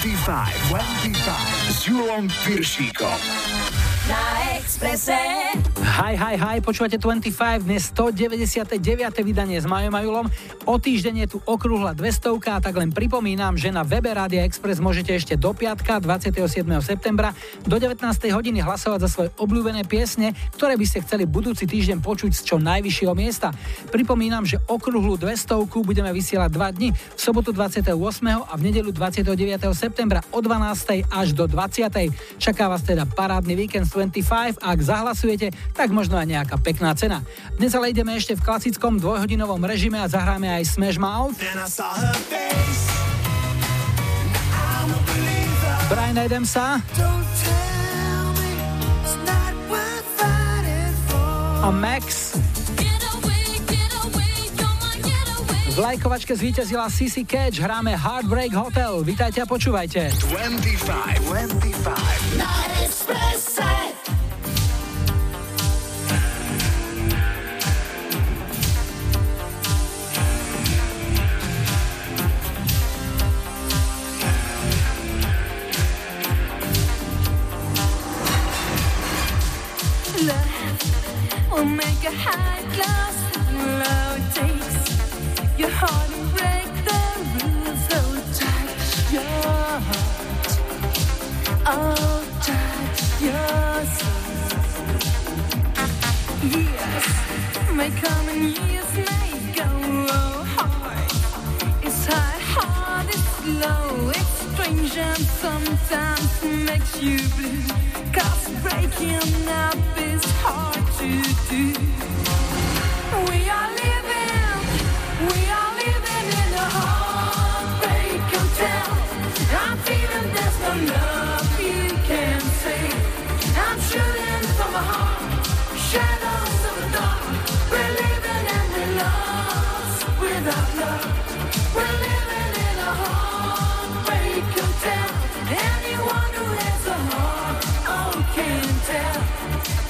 25 s Julom Piršíkom. Na Expresse. Hi, počúvate 25, dnes 199. vydanie s Majom a Julom. O týždeň je tu okrúhla 200, tak len pripomínam, že na webe Rádia Express môžete ešte do piatka 27. septembra do 19. hodiny hlasovať za svoje obľúbené piesne, ktoré by ste chceli budúci týždeň počuť z čo najvyššieho miesta. Pripomínam, že okrúhlu 200 budeme vysielať 2 dni, v sobotu 28. a v nedeľu 29. septembra o 12. až do 20. Čaká vás teda parádny víkend 25 a ak zahlasujete, tak možno aj nejaká pekná cena. Dnes ale ideme ešte v klasickom dvojhodinovom režime a zahráme aj Smash Mouth, Bryan Adamsa a Max. V lajkovačke zvíťazila Sissy Catch, hráme Heartbreak Hotel. Vítajte a počúvajte. 25 na Expresse. We'll make a high class low taste. Your heart will break the rules. Oh, touch your heart. Oh, touch your soul. Years may come and years may go. Oh, hard. It's high, hard, it's low. It's strange and sometimes makes you blue. 'Cause breaking up is hard to do. We are living in a heartbreak hotel. I'm feeling there's no love you can save. I'm shooting from a heart, shadows of the dark. We're living in the lost without love. We're living in a heartbreak hotel. Anyone who has a heart, oh, can tell.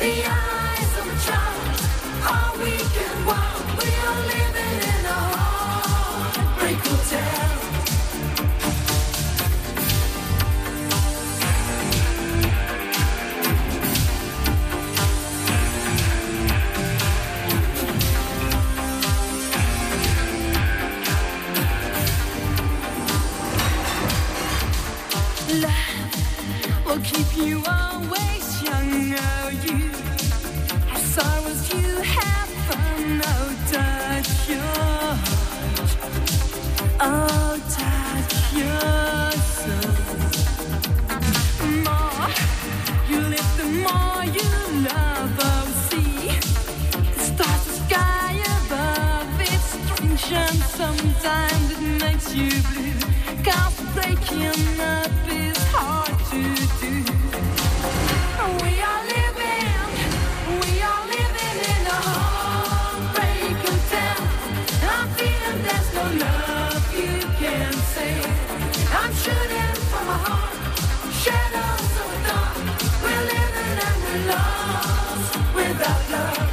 The eyes of a child are weak and wild. We are living in a heartbreak hotel. Will keep you always young, oh you have sorrows, you have fun, oh touch your heart, oh touch your soul. The more you live, the more you love, oh see, the stars, the sky above, it's strange and sometimes it makes you blue, 'cause breaking up is hard to do. We are living in a heartbreak hotel. I'm feeling there's no love you can save. I'm shooting from a heart, shadows of the dark. We're living and we're lost without love.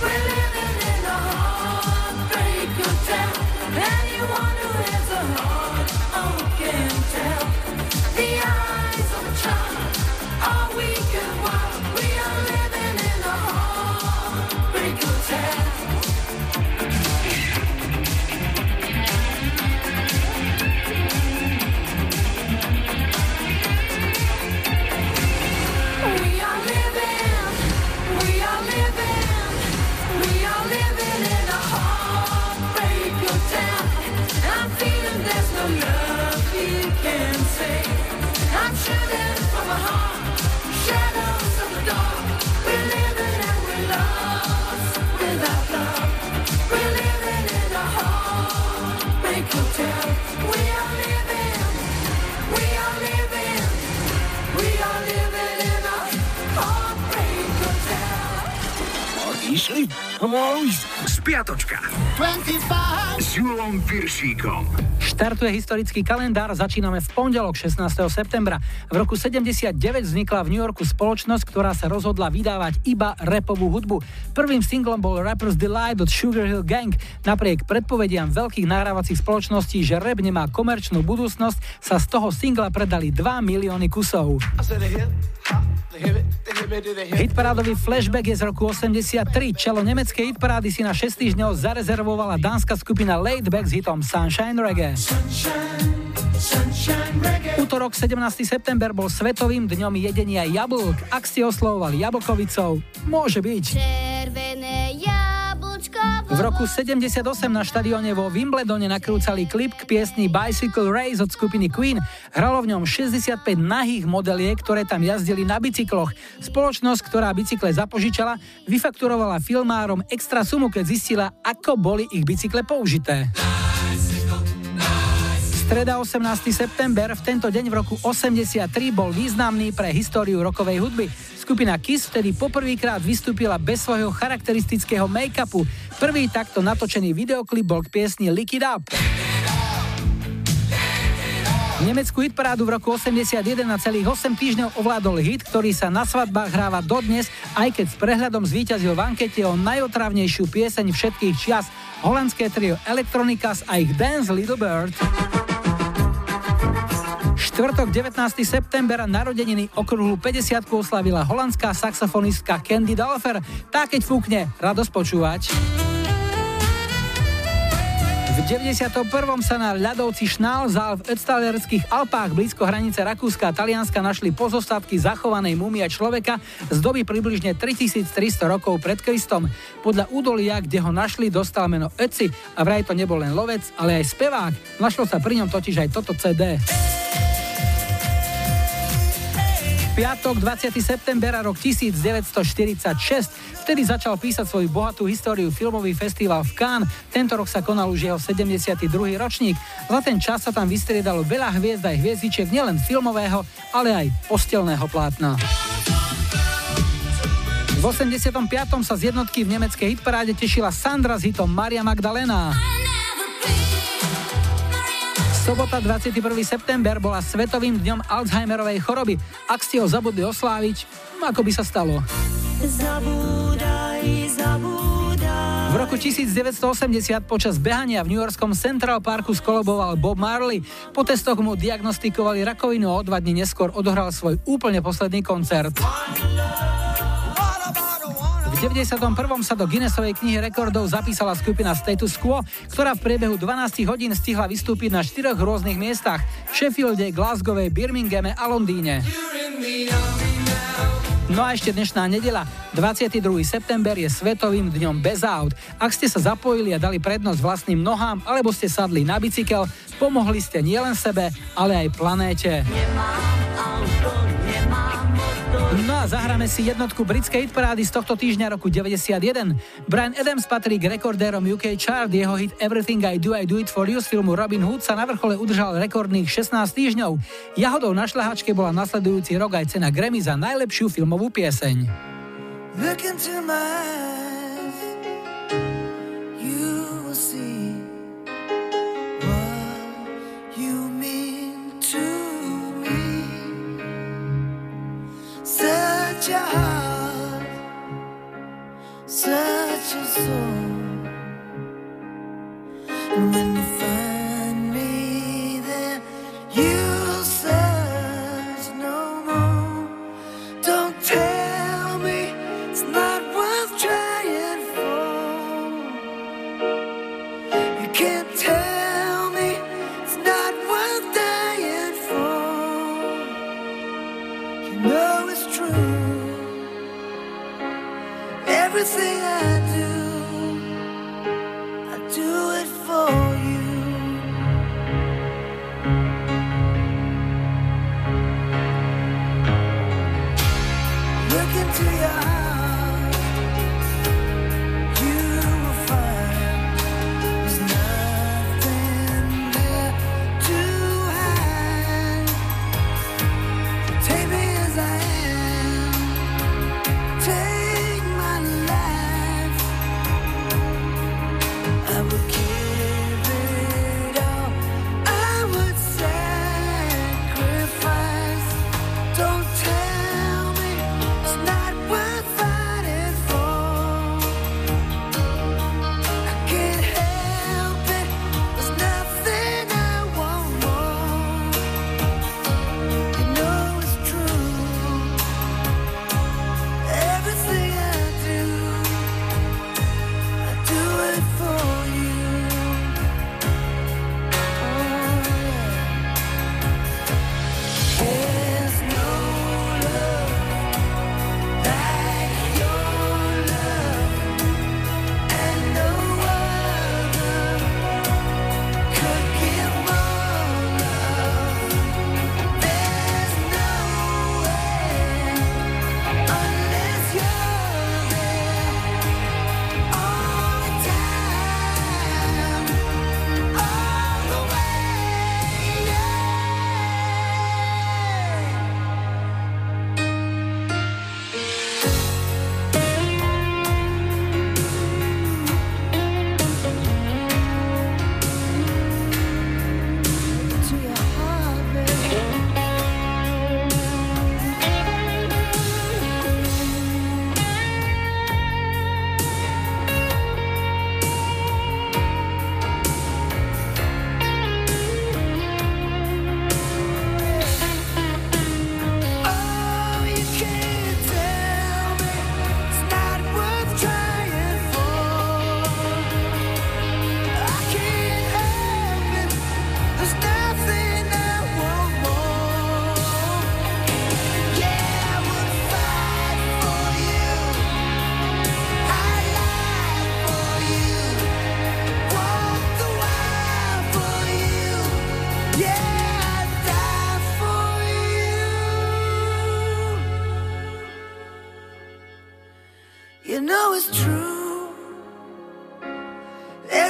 We're living in a heartbreak hotel. Anyone who has a heart, oh, can tell. Lois, Spiatočka. 25. S Julom Piršíkom. Štartuje historický kalendár, začíname v pondelok 16. septembra. V roku 79 vznikla v New Yorku spoločnosť, ktorá sa rozhodla vydávať iba rapovú hudbu. Prvým singlom bol Rappers Delight od Sugarhill Gang. Napriek predpovediam veľkých nahrávacích spoločností, že rap nemá komerčnú budúcnosť, sa z toho singla predali 2 milióny kusov. Hitparádový Flashback je z roku 83. Čelo nemeckej hitparády si na 6 týždňov zarezervovala dánska skupina Laidback s hitom Sunshine Reggae. Útorok 17. september bol svetovým dňom jedenia jablk. Ak ste oslovovali jablkovicou, môže byť. V roku 78 na štadióne vo Wimbledone nakrúcali klip k piesni Bicycle Race od skupiny Queen. Hralo v ňom 65 nahých modeliek, ktoré tam jazdili na bicykloch. Spoločnosť, ktorá bicykle zapožičala, vyfakturovala filmárom extra sumu, keď zistila, ako boli ich bicykle použité. Streda 18. september, v tento deň v roku 83 bol významný pre históriu rockovej hudby. Skupina Kiss vtedy poprvýkrát vystúpila bez svojho charakteristického make-upu. Prvý takto natočený videoklip bol k piesni Liquid Up. Nemeckú hitparádu v roku 81 na celých 8 týždňov ovládol hit, ktorý sa na svadbách hráva dodnes, aj keď s prehľadom zvíťazil v ankete o najotravnejšiu pieseň všetkých čias. Holandské trio Elektronikas a ich Dance Little Bird. Štvrtok 19. septembra narodeniny okrúhlu 50 oslavila holandská saxofonistka Candy Dalfer. Tá keď fúkne, radosť počúvať. V 91. sa na ľadovci Schnalzal v Ötztalerských Alpách blízko hranice Rakúska a Talianska našli pozostatky zachovanej múmie človeka z doby približne 3300 rokov pred Kristom. Podľa údolia, kde ho našli, dostal meno Edsi a vraj to nebol len lovec, ale aj spevák. Našlo sa pri ňom totiž aj toto CD. Piatok 20. septembra rok 1946. Vtedy začal písať svoju bohatú históriu filmový festival v Cannes. Tento rok sa konal už jeho 72. ročník. Za ten čas sa tam vystriedalo veľa hviezd aj hviezdičiek nielen filmového, ale aj postelného plátna. V 85. sa z jednotky v nemeckej hitparáde tešila Sandra s hitom Maria Magdalena. Sobota 21. september bola svetovým dňom Alzheimerovej choroby. Ak ste ho zabudli osláviť, ako by sa stalo? Zabúdaj. V roku 1980 počas behania v newyorskom Central Parku skoloboval Bob Marley. Po testoch mu diagnostikovali rakovinu a o 2 dní neskôr odohral svoj úplne posledný koncert. V 91. sa do Guinnessovej knihy rekordov zapísala skupina Status Quo, ktorá v priebehu 12 hodín stihla vystúpiť na 4 rôznych miestach – Sheffielde, Glasgow, Birminghame a Londýne. No a ešte dnešná nedeľa, 22. september je svetovým dňom bez aut. Ak ste sa zapojili a dali prednosť vlastným nohám, alebo ste sadli na bicykel, pomohli ste nielen sebe, ale aj planéte. No a zahráme si jednotku britskej hitparády z tohto týždňa roku 91. Bryan Adams patrí k rekordérom UK chart, jeho hit Everything I Do It For You z filmu Robin Hood sa na vrchole udržal rekordných 16 týždňov. Jahodou na šľahačke bola nasledujúci rok aj cena Grammy za najlepšiu filmovú pieseň. Look into my eyes, you will see what you mean to. Such a heart, such a soul, and when you find me there, you'll search no more. Don't tell me it's not worth trying for. You can't tell me it's not worth dying for. You know everything I do it for you.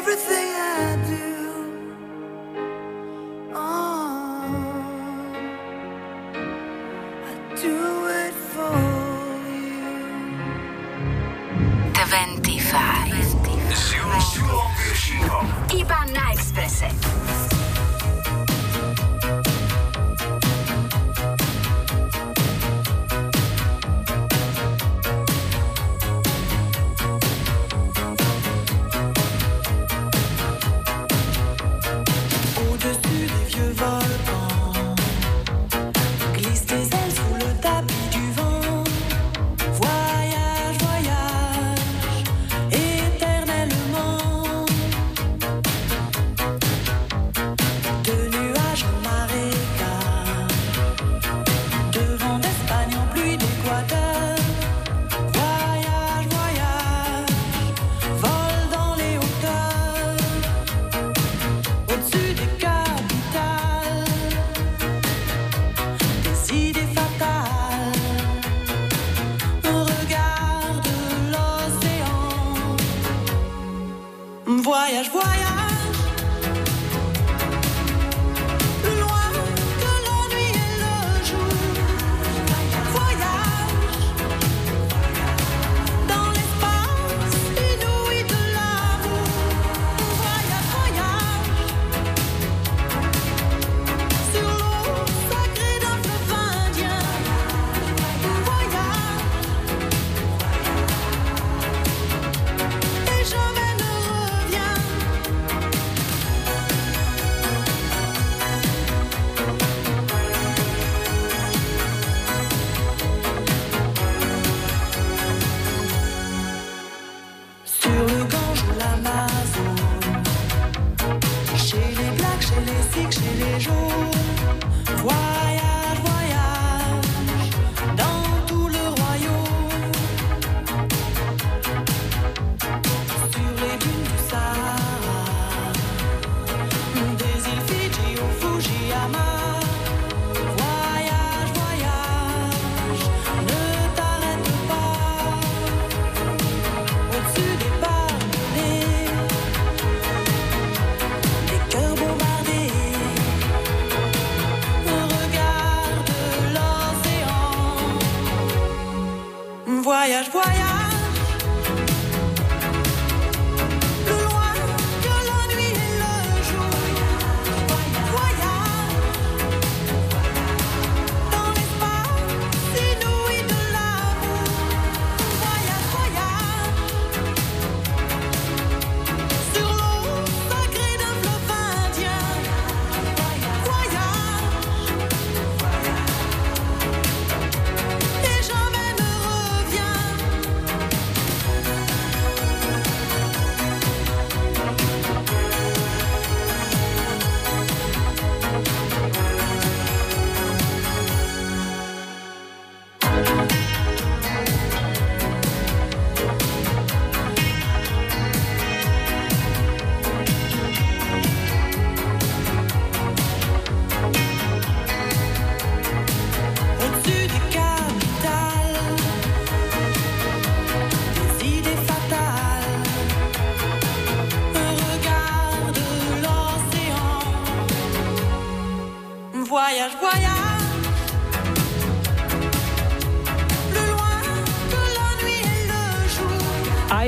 everything I do, oh, I do it for you. 25 iba na Expresse.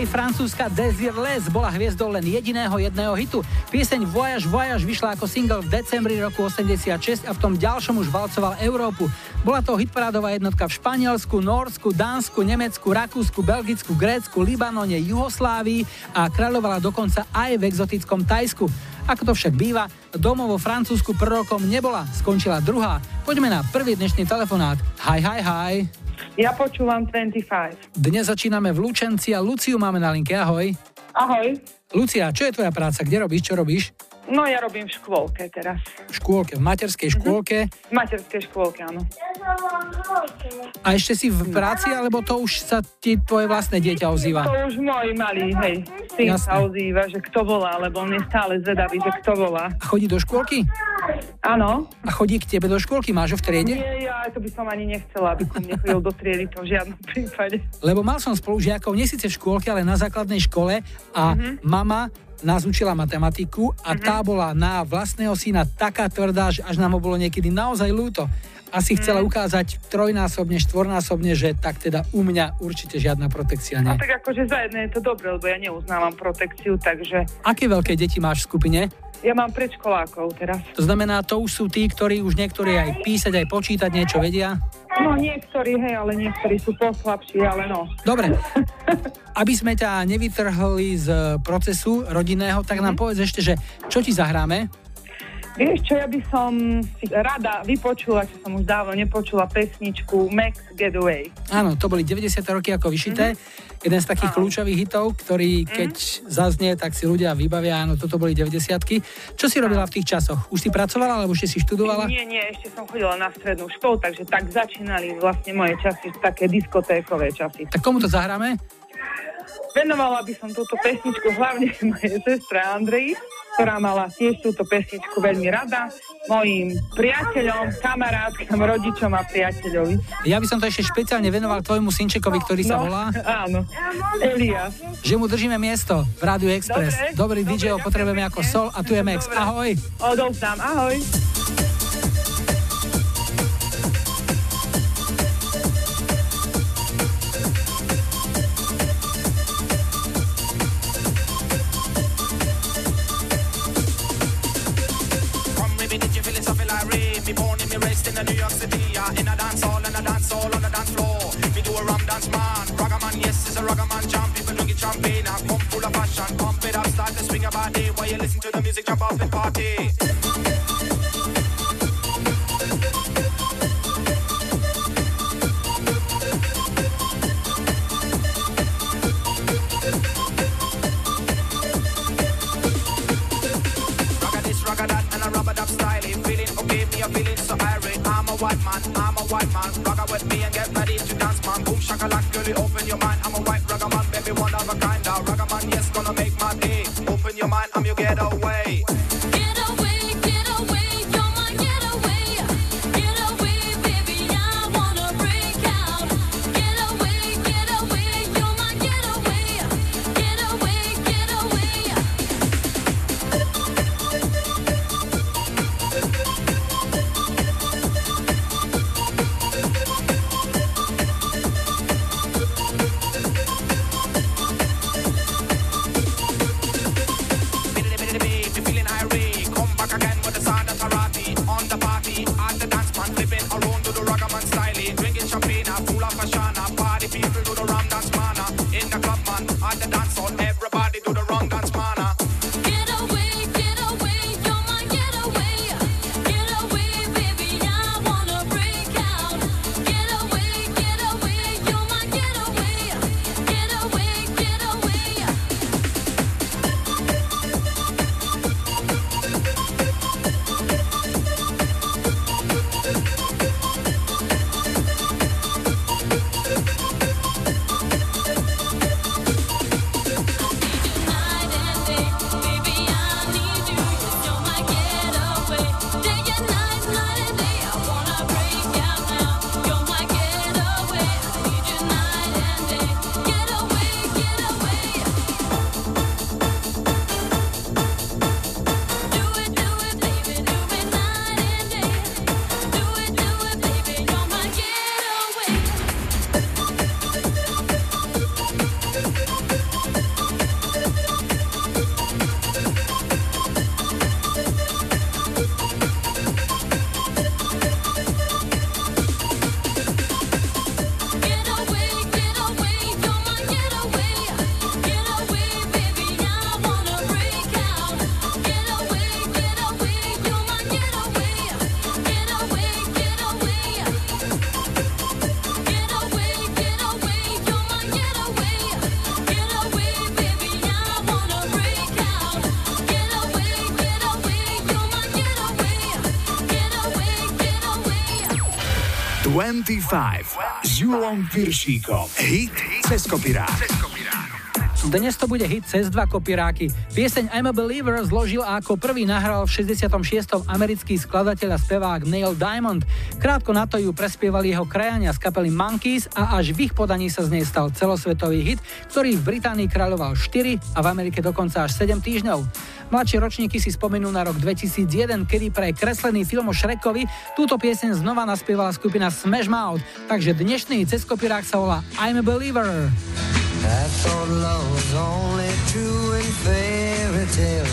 Francúzska Desireless bola hviezdou len jedného hitu. Pieseň Voyage Voyage vyšla ako single v decembri roku 86 a v tom ďalšom už valcoval Európu. Bola to hitparádová jednotka v Španielsku, Norsku, Dánsku, Nemecku, Rakúsku, Belgicku, Grécku, Libanone, Juhoslávii a kráľovala dokonca aj v exotickom Tajsku. Ako to však býva, domov vo Francúzsku prorokom nebola, skončila druhá. Poďme na prvý dnešný telefonát. Hi. Ja počúvam 25. Dnes začíname v Lučenci a Luciu máme na linke. Ahoj. Ahoj. Lucia, čo je tvoja práca? Kde robíš? Čo robíš? No ja robím v škôlke teraz. V škôlke, v materskej škôlke? V materskej škôlke, áno. A ešte si v práci, alebo to už sa ti tvoje vlastné dieťa ozýva? To už môj malý, hej. Syn sa ozýva, že kto volá, lebo on je stále zvedavý, že kto volá. A chodí do škôlky? Áno. A chodí k tebe do škôlky? Máš ho v triede? Nie, ja to by som ani nechcela, aby som nechodil do triedy, to v žiadnom prípade. Lebo mal som spolužiakov, nie síce v škôlke, ale na základnej škole a mama nás učila matematiku a tá bola na vlastného syna taká tvrdá, že až nám ho bolo niekedy naozaj ľúto. Asi chcela ukázať trojnásobne, štvornásobne, že tak teda u mňa určite žiadna protekcia nie. A tak akože za jedné je to dobré, lebo ja neuznávam protekciu, takže... Aké veľké deti máš v skupine? Ja mám predškolákov teraz. To znamená, to už sú tí, ktorí už niektorí aj písať, aj počítať niečo vedia? No niektorí, hej, ale niektorí sú poslabší, ale no. Dobre. Aby sme ťa nevytrhli z procesu rodinného, tak nám povedz ešte, že čo ti zahráme? Vieš čo, ja by som si rada vypočula, čo som už dávno nepočula, pesničku Max Getaway. Áno, to boli 90. roky ako vyšité. Jeden z takých kľúčových hitov, ktorý keď zaznie, tak si ľudia vybavia, áno, toto boli 90-ky. Čo si robila v tých časoch? Už si pracovala, alebo ešte si študovala? Nie, ešte som chodila na strednú školu, takže tak začínali vlastne moje časy, také diskotékové časy. Tak komu to zahráme? Venovala by som túto pesničku hlavne mojej sestre Andreji, ktorá mala tiež túto pesničku veľmi rada, mojim priateľom, kamarátkam, rodičom a priateľovi. Ja by som to ešte špeciálne venoval tvojmu synčekovi, ktorý sa volá... Áno, Elias. Že mu držíme miesto v Rádiu Express. Dobrý DJ-o potrebujeme ako sol a tu je Max. Dobre. Ahoj. Odovzdám, ahoj. Me born and me raised in the New York City, in a dance hall and a dance hall on the dance floor. Me do a rum dance man, ragga man, yes, it's a ragga man jam. People look at champagne, I pump full of passion, pump it up, start to swing a body. While you listen to the music, jump up and party. I'm a white man, rock with me and get ready to dance, man. Boom, shakalak, girlie, open your mind. I'm a white rock man, baby, one of a kind. Rock man, yes, gonna make my day. Open your mind, I'm your getaway. S Julom Piršíkom. Hit cez kopirát. Dnes to bude hit cez dva kopiráky. Pieseň I'm a Believer zložil a ako prvý nahral v 66. americký skladateľ a spevák Neil Diamond. Krátko na to ju prespievali jeho krajania z kapely Monkees a až v ich podaní sa z nej stal celosvetový hit, ktorý v Británii kráľoval 4 a v Amerike dokonca až 7 týždňov. Mladšie ročníky si spomenú na rok 2001, kedy pre kreslený film o Shrekovi túto pieseň znova naspievala skupina Smash Mouth, takže dnešný cez kopirák sa volá I'm a Believer. I thought love was only true in fairy tales,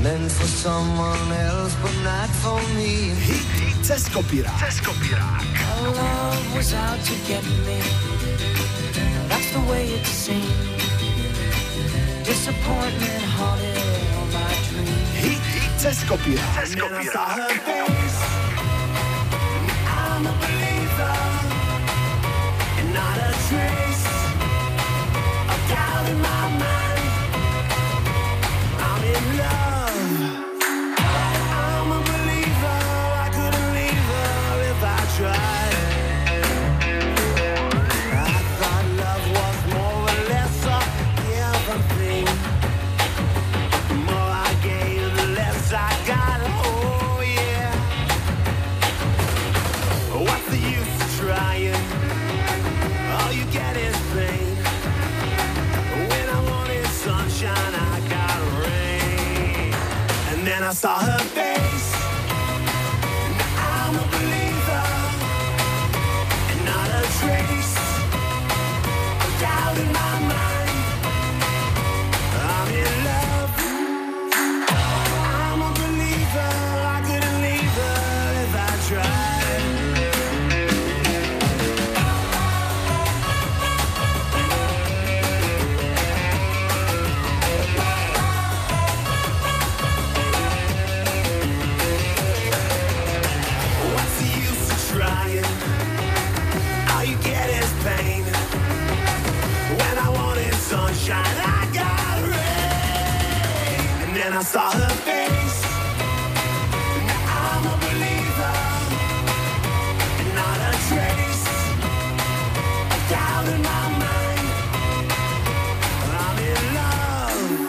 meant for someone else but not for me. Hit cez kopirák. Our love was out to get me, that's the way it seemed. Disappointment haunted all my dreams. Hit cez kopirák. And I saw her face. I'm a believer, and not a trace of doubt in my mind. I'm in love. I'm a believer. I couldn't leave her if I tried. I saw her face. I'm a believer, and not a trace of doubt in my mind. I'm in love. I'm a believer. I couldn't leave her if I tried. Sunshine, I got rain. And then I saw her face. Now I'm a believer, and not a trace of doubt in my mind. I'm in love.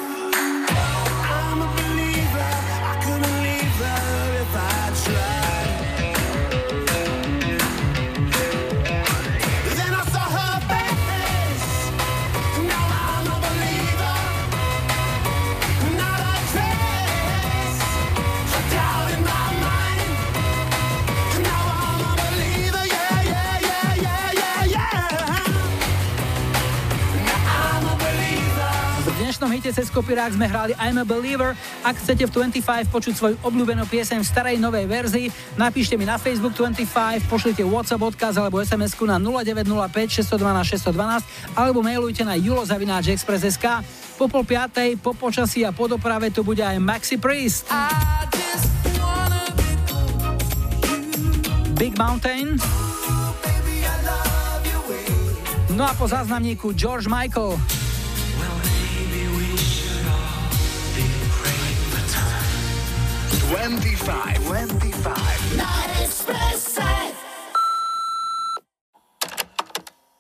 I'm a believer. I couldn't leave her if I tried. Then I saw her face. Now v dnešnom hite cez kopirák sme hráli I'm a Believer. Ak chcete v 25 počuť svoju obľúbenú pieseň v starej novej verzii, napíšte mi na Facebook 25, pošlite WhatsApp odkaz alebo SMS-ku na 0905 612 612 alebo mailujte na julo@express.sk. Po 4:30, po počasí a po doprave tu bude aj Maxi Priest. Big Mountain. No a po záznamníku George Michael.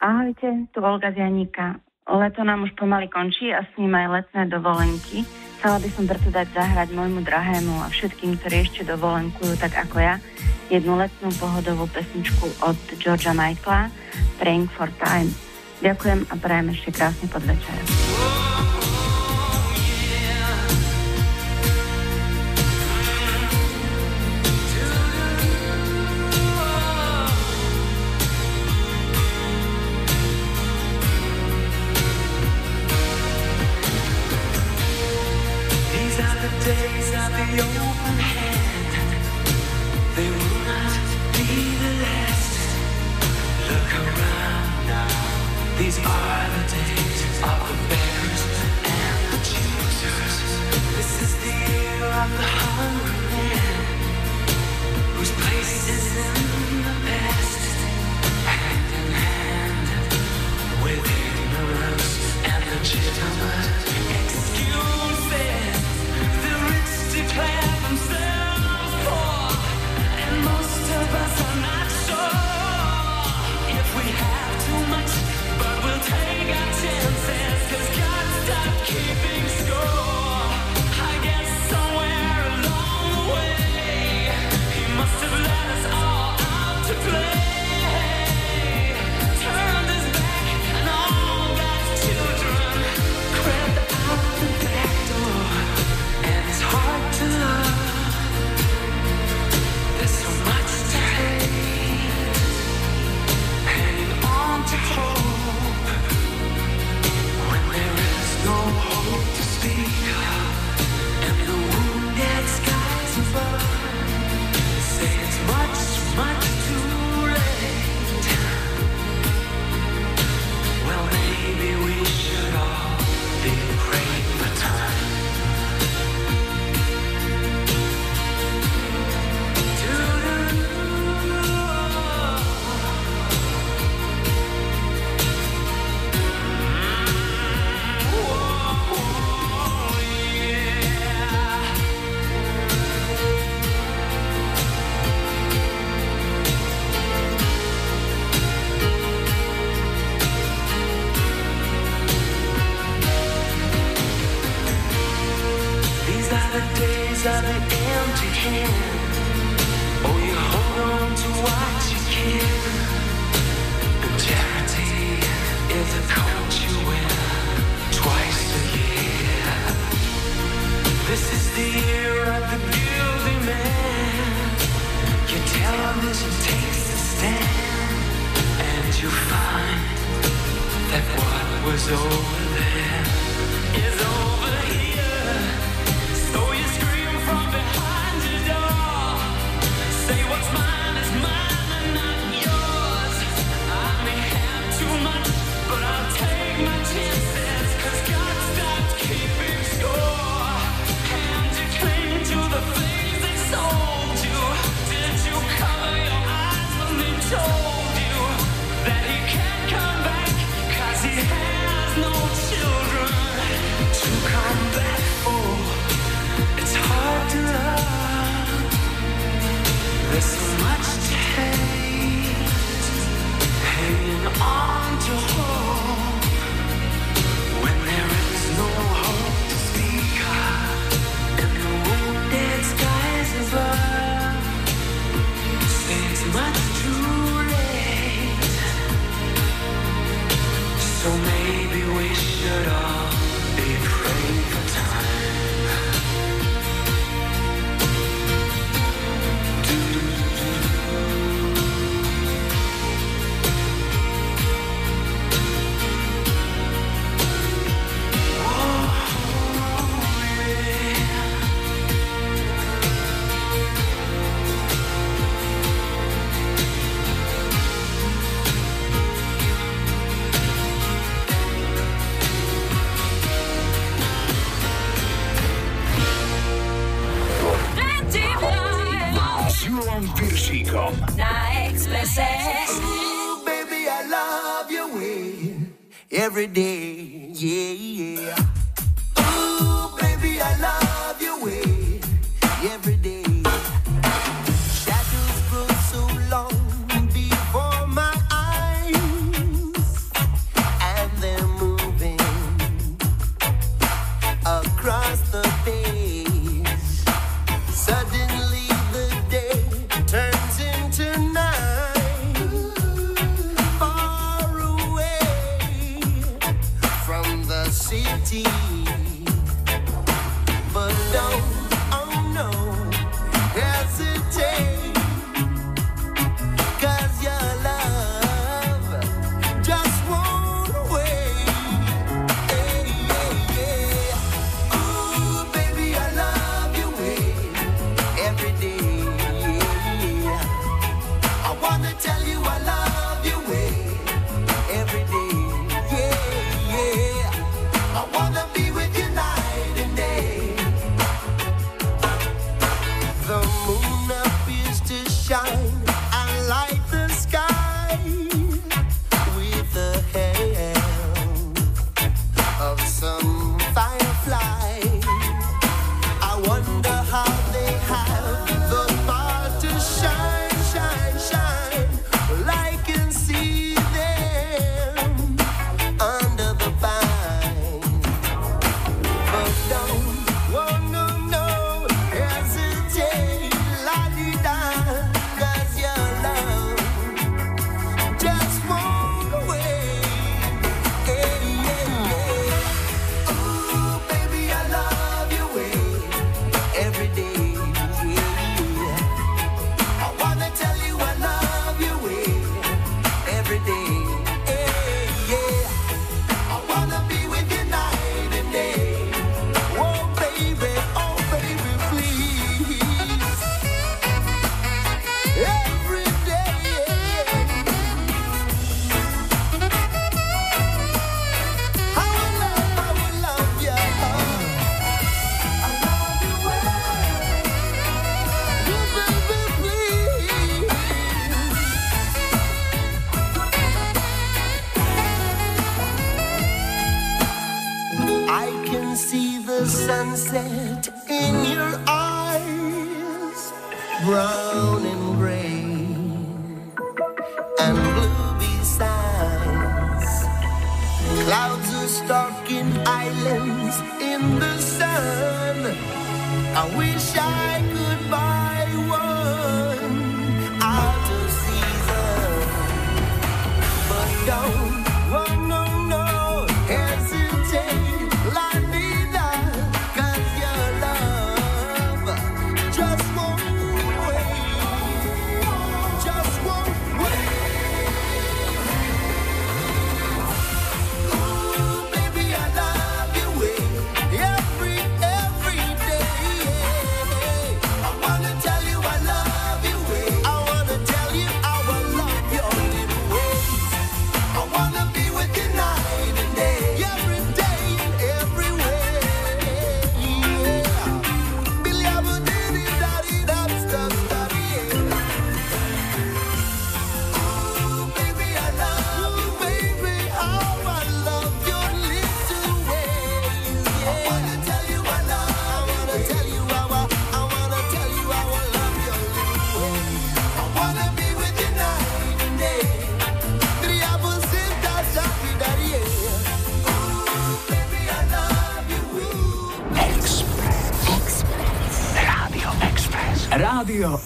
Ahojte, tu Olga z Janíka. Leto nám už pomaly končí a s ním aj letné dovolenky. Chcela by som preto dať zahrať môjmu drahému a všetkým, ktorí ešte dovolenkujú tak ako ja, jednu letnú pohodovú pesničku od Georgea Michaela, Praying for Time. Ďakujem a prajem ešte krásny podvečer. Take a chance.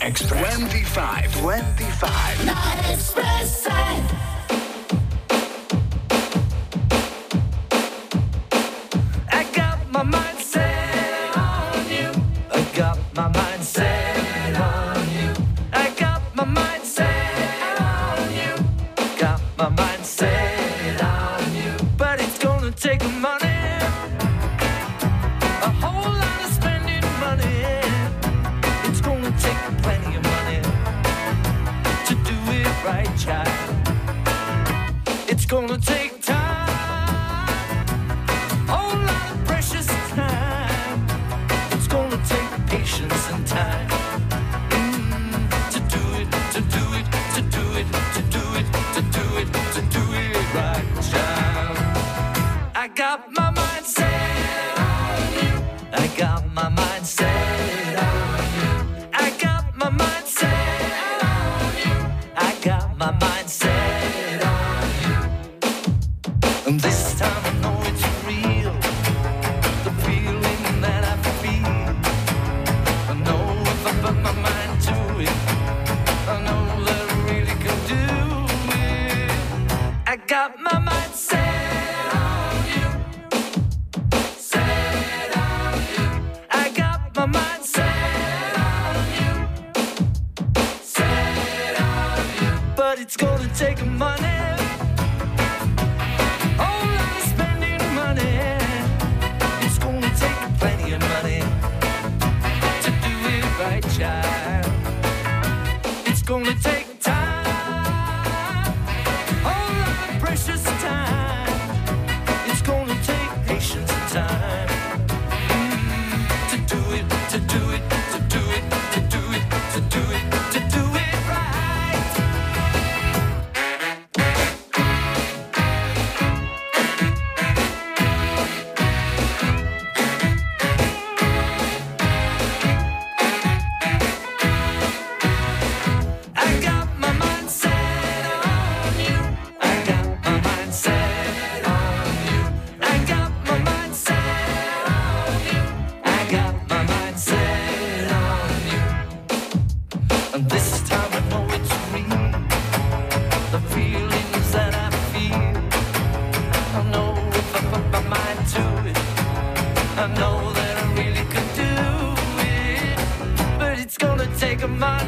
Express 25 not Express. I got my mind set on you. I got my mind set on you. I got my mind set on you. Got my mind set on you. But it's gonna take money. A whole lot of spending money. It's gonna take plenty of money to do it right, child. It's gonna take time, a whole lot of precious time. It's gonna take patience and time to do it, to do it, to do it, to do it, to do it, to do it right, child. I got my mind set on you. I got my mind set on you. My mind set on you. And this time I know it's real. The feeling that I feel. I know if I put my mind to it, I know that I really can do it. I got my mind set on you. Set on you. I got my mind set. It's gonna take money, a whole lot of spending money. It's gonna take plenty of money to do it right, child. It's gonna take time, a whole lot of precious time. It's gonna take patience and time to do it, to do it, to do it, to do it, to do it, to do it right. Set I know that I really could do it, but it's gonna take a money.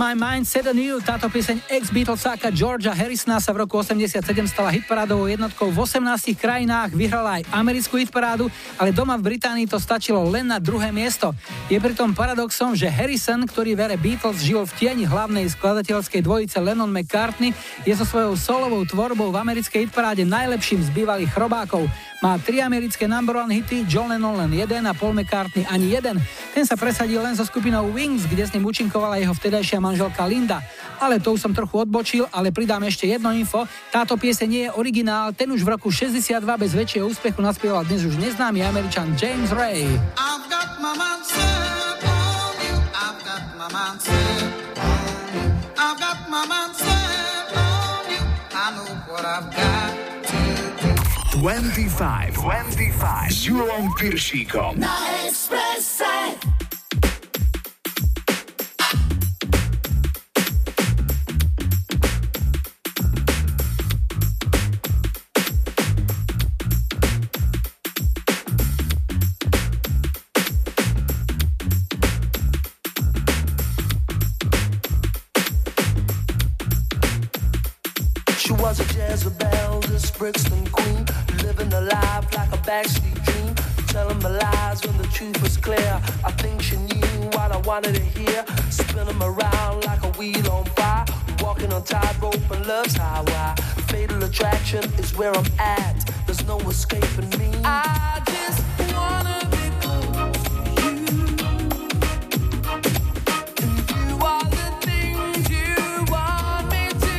My Mind Set on You, táto pieseň ex-Beatlesáka Georgia Harrisona sa v roku 87 stala hitparádovou jednotkou v 18 krajinách, vyhrala aj americkú hitparádu, ale doma v Británii to stačilo len na druhé miesto. Je pritom paradoxom, že Harrison, ktorý vere Beatles žil v tieni hlavnej skladateľskej dvojice Lennon-McCartney, je so svojou solovou tvorbou v americkej hitparáde najlepším z bývalých chrobákov. Má 3 americké number one hity, John Lennon len 1 a Paul McCartney ani 1. Ten sa presadil len so skupinou Wings, kde s ním účinkovala jeho vtedajšia manželka Linda. Ale to už som trochu odbočil, ale pridám ešte jedno info. Táto pieseň nie je originál, ten už v roku 62 bez väčšieho úspechu naspieval dnes už neznámy Američan James Ray. I've got my mind set on you. I've got my mind set on you. I've got my mind set on you. I know what I've got to do. 25 s Júlom Piršíkom na Expresse. Jezebel, this Brixton queen, living a life like a backstreet dream, telling the lies when the truth was clear. I think she knew what I wanted to hear, spinning around like a wheel on fire, walking on tightrope and love's highway. Fatal attraction is where I'm at, there's no escaping me. I just wanna be close to you, and do all the things you want me to.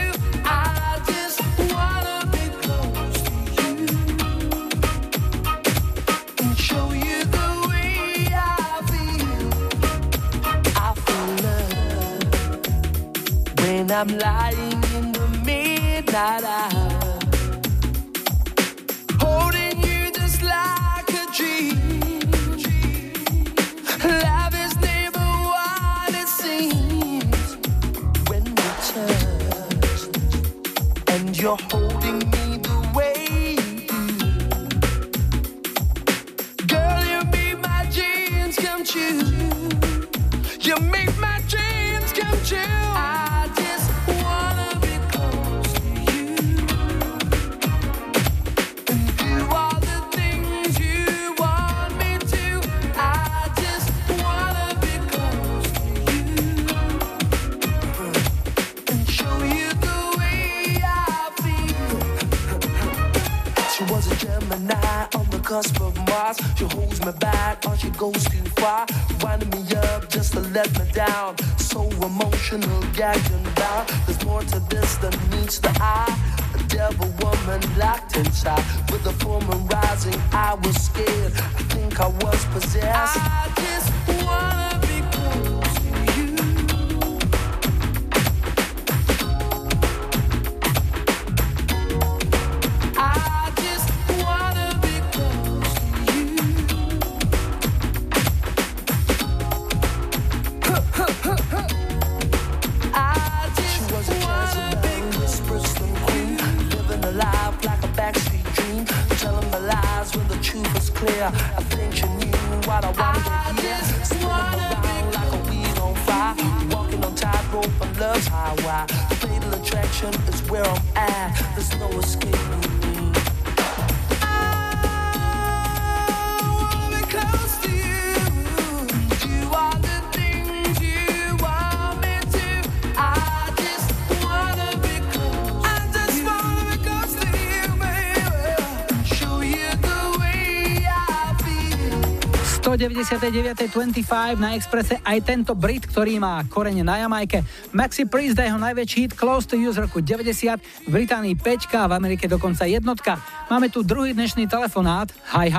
I'm lying in the midnight hour, holding you just like a dream. Love is never what it seems when we touch, and you're holding me the way you do. Girl, you make my dreams come true. You make my dreams come true. Cusp of Mars, she holds me back or she goes too far, winding me up just to let me down, so emotional, gagging down. There's more to this than meets the eye, a devil woman locked inside, with a woman rising, I was scared, I think I was possessed. I just wanna be close to you. I just wanna clear. I think you knew what I wanted to hear. Spinning around like a wheel on fire, walking on tightrope on love's highway. Fatal attraction is where I'm at. There's no escaping me. I wanna be close to you. You are the things you want me to. Po 99.25 na Expresse aj tento Brit, ktorý má korene na Jamajke. Maxi Priest a jeho najväčší hit Close to You z roku 90, v Británii 5, v Amerike dokonca 1. Máme tu druhý dnešný telefonát. Hi.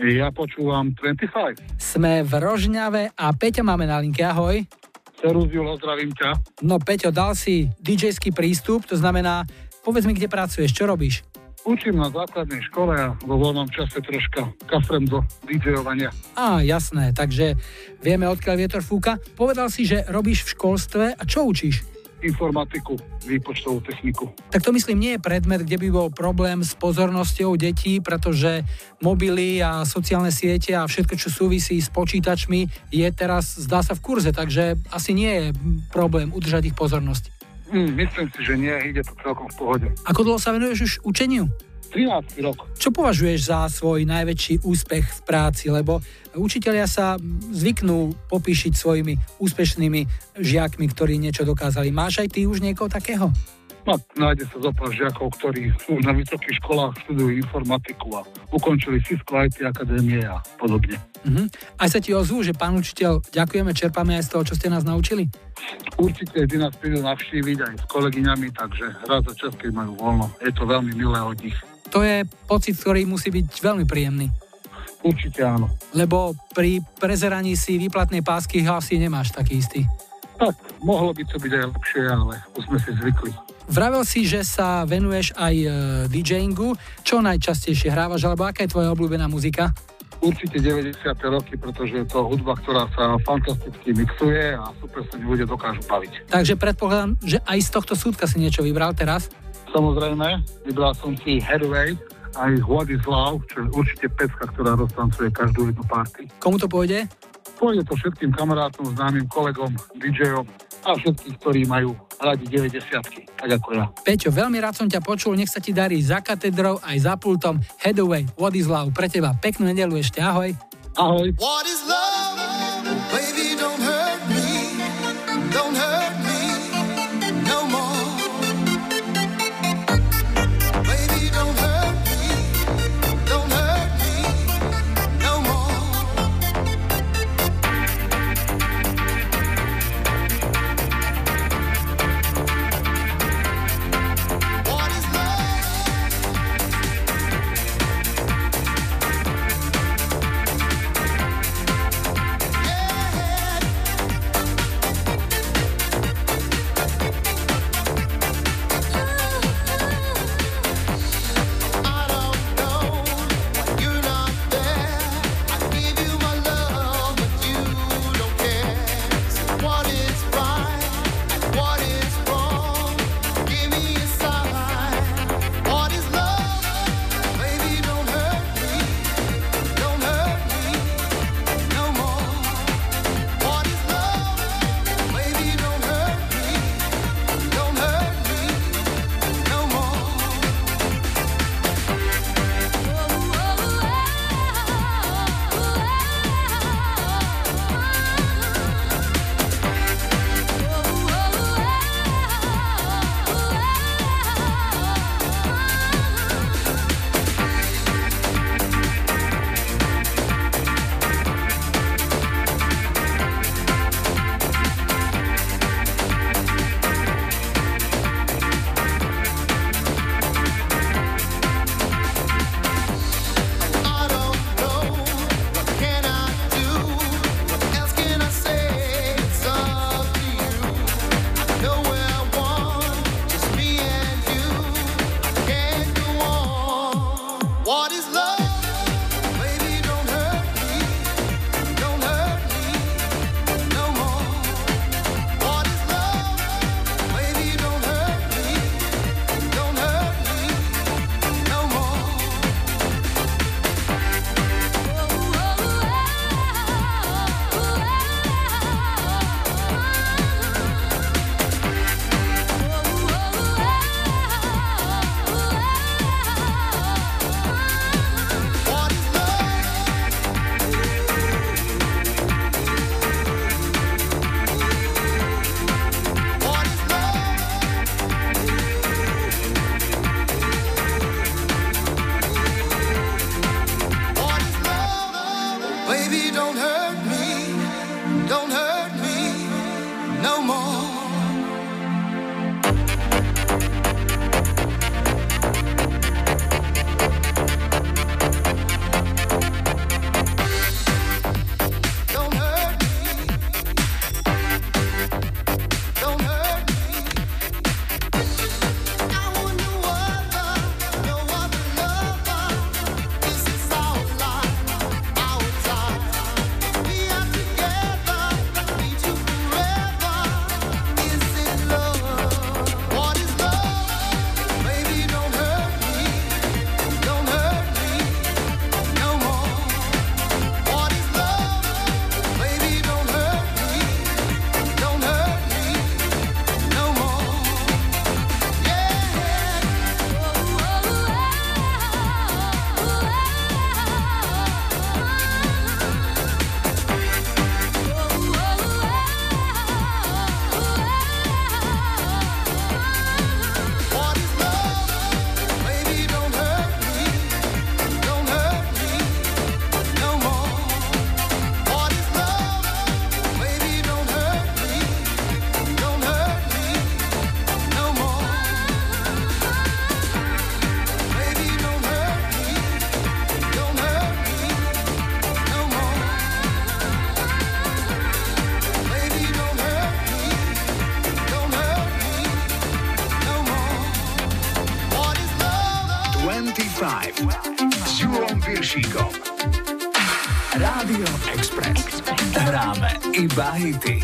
Ja počúvam 25. Sme v Rožňave a Peťa máme na linke, ahoj. Serus Julo, zdravím ťa. No Peťo, dal si DJ-ský prístup, to znamená, povedz mi, kde pracuješ, čo robíš? Učím na základnej škole a vo voľnom čase troška kafrem do DJ-ovania. Á, jasné, takže vieme, odkiaľ vietor fúka. Povedal si, že robíš v školstve a čo učíš? Informatiku, výpočtovú techniku. Tak to myslím nie je predmet, kde by bol problém s pozornosťou detí, pretože mobily a sociálne siete a všetko, čo súvisí s počítačmi, je teraz, zdá sa, v kurze, takže asi nie je problém udržať ich pozornosť. Myslím si, že nie, ide to celkom v pohode. Ako dlho sa venuješ už učeniu? 13 rok. Čo považuješ za svoj najväčší úspech v práci? Lebo učitelia sa zvyknú popíšiť svojimi úspešnými žiakmi, ktorí niečo dokázali. Máš aj ty už niekoho takého? No, nájde sa zopár žiakov, ktorí už na vysokých školách študujú informatiku a ukončili Cisco IT akadémie a podobne. Aj sa ti ozvú, že pán učiteľ, ďakujeme, čerpame aj z toho, čo ste nás naučili? Určite vždy nás prídu navštíviť aj s kolegyňami, takže raz za čas, keď majú voľno. Je to veľmi milé od nich. To je pocit, ktorý musí byť veľmi príjemný. Určite áno. Lebo pri prezeraní si výplatnej pásky hlasy nemáš taký istý. Tak, mohlo by to byť aj lepšie, ale už sme si zvykli. Vravel si, že sa venuješ aj DJingu. Čo najčastejšie hrávaš, alebo aká je tvoja obľúbená muzika? Určite 90. roky, pretože je to hudba, ktorá sa fantasticky mixuje a super sa ľudia dokážu baviť. Takže predpokladám, že aj z tohto súdka si niečo vybral teraz? Samozrejme, vybral som si Headway, aj What is Love, čo je určite pecka, ktorá roztancuje každú jednu party. Komu to pôjde? Pôjde to všetkým kamarátom, známym kolegom, DJom a všetkých, ktorí majú radi 90-ky, tak ako ja. Peťo, veľmi rád som ťa počul, nech sa ti darí za katedrou aj za pultom. Headway, What is Love, pre teba peknú nedeľu ešte, ahoj. Ahoj. What is love? Baby, don't hurt me. Don't hurt me no more. Baby, don't hurt me. Don't hurt me no more. Sugarhill Express. Hráme iba hity.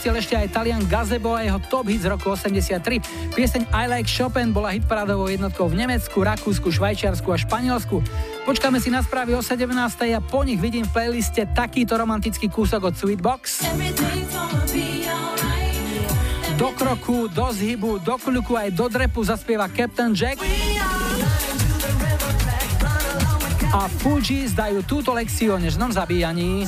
Ešte aj Talian Gazebo a jeho top hit z roku 83. Pieseň I Like Chopin bola hitparádovou jednotkou v Nemecku, Rakúsku, Švajčiarsku a Španielsku. Počkáme si na správy o 17. a po nich vidím v playliste takýto romantický kúsok od Sweetbox. Do kroku, do zhybu, do kľuku aj do drepu zaspieva Captain Jack. A Fugees dajú túto lekciu o nežnom zabíjaní.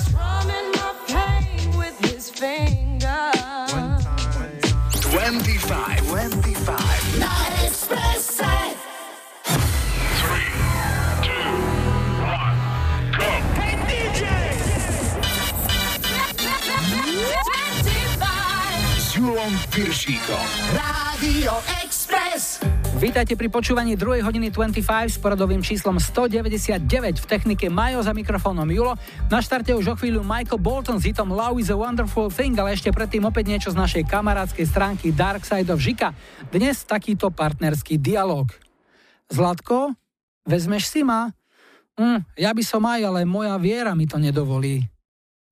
Rádio Express. Vítajte pri počúvaní 2. hodiny 25 s poradovým číslom 199 v technike Majo, za mikrofónom Julo. Na štarte už o chvíľu Michael Bolton s hitom Love is a Wonderful Thing, ale ešte predtým opäť niečo z našej kamarádskej stránky Dark Side of Žika. Dnes takýto partnerský dialog. Zlatko, vezmeš si ma? Ja by som aj, ale moja viera mi to nedovolí.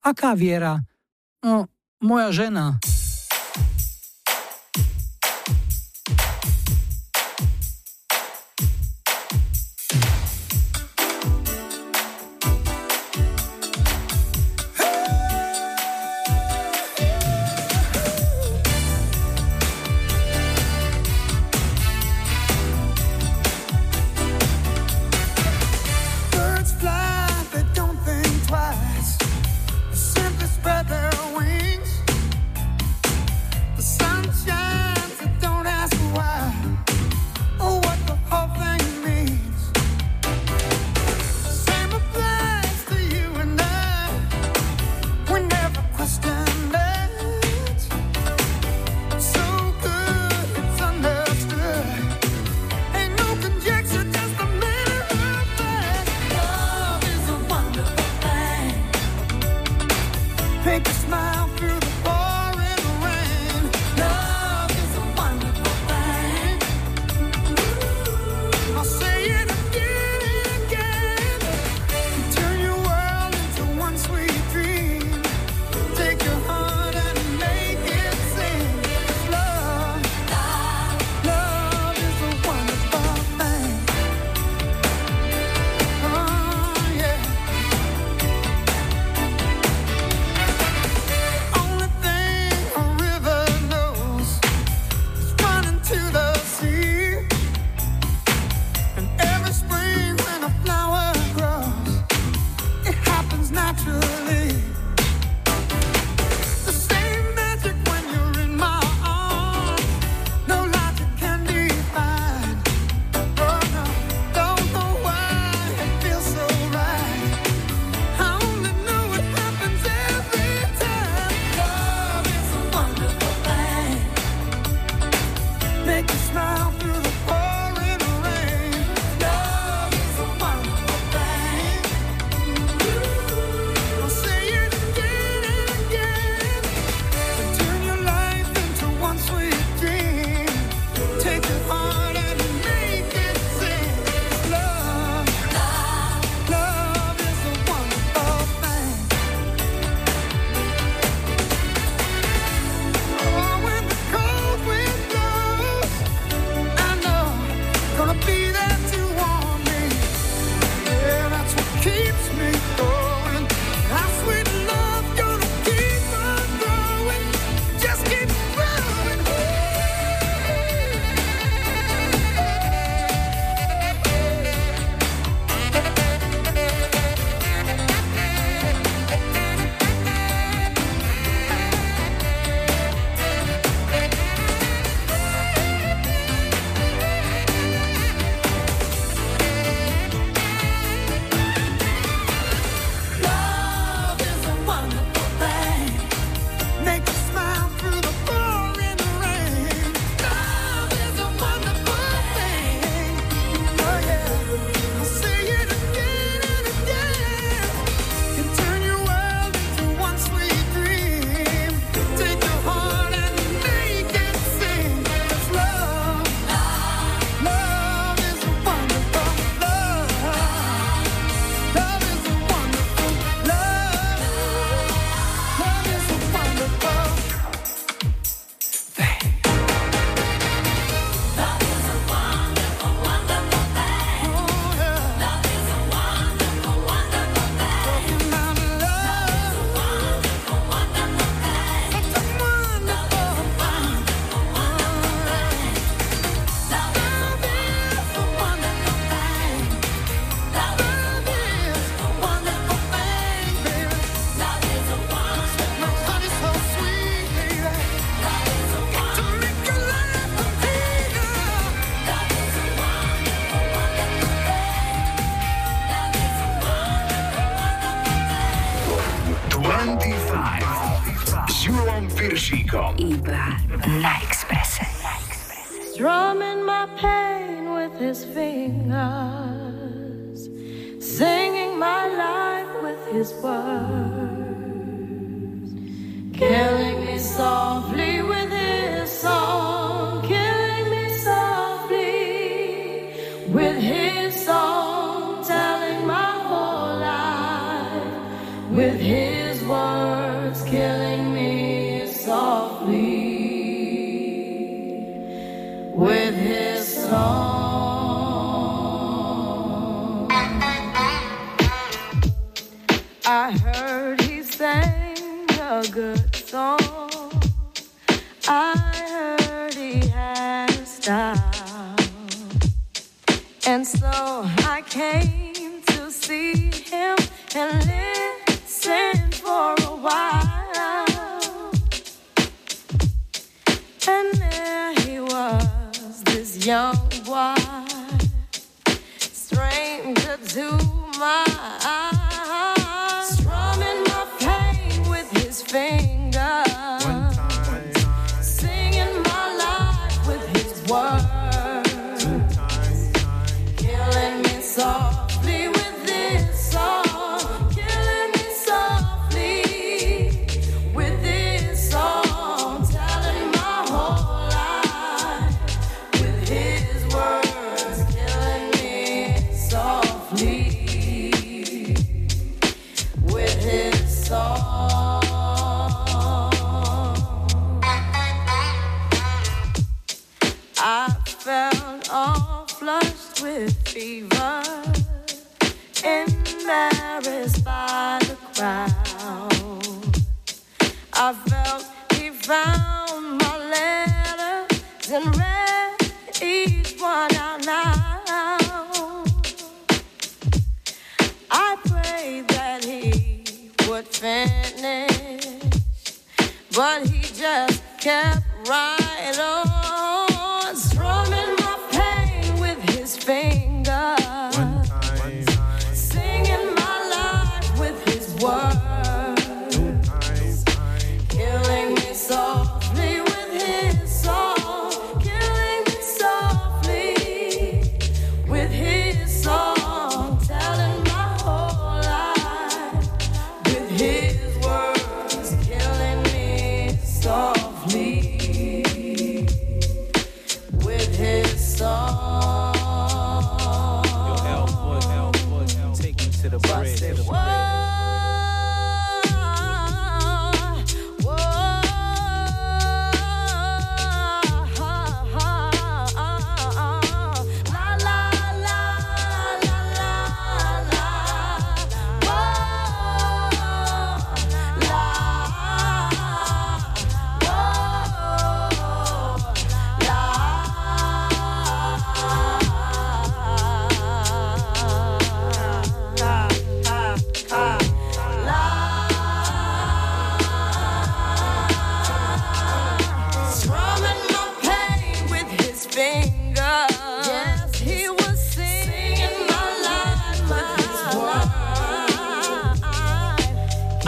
Aká viera? Moja žena. With his words killing me. softly with his song. I heard he sang a good song. I heard he had a style. And so I came to see him and listen for a while. And there he was, this young boy, stranger to my eyes. I felt he found my letters and read each one out loud. I prayed that he would finish, but he just kept right on, strumming my pain with his fingers.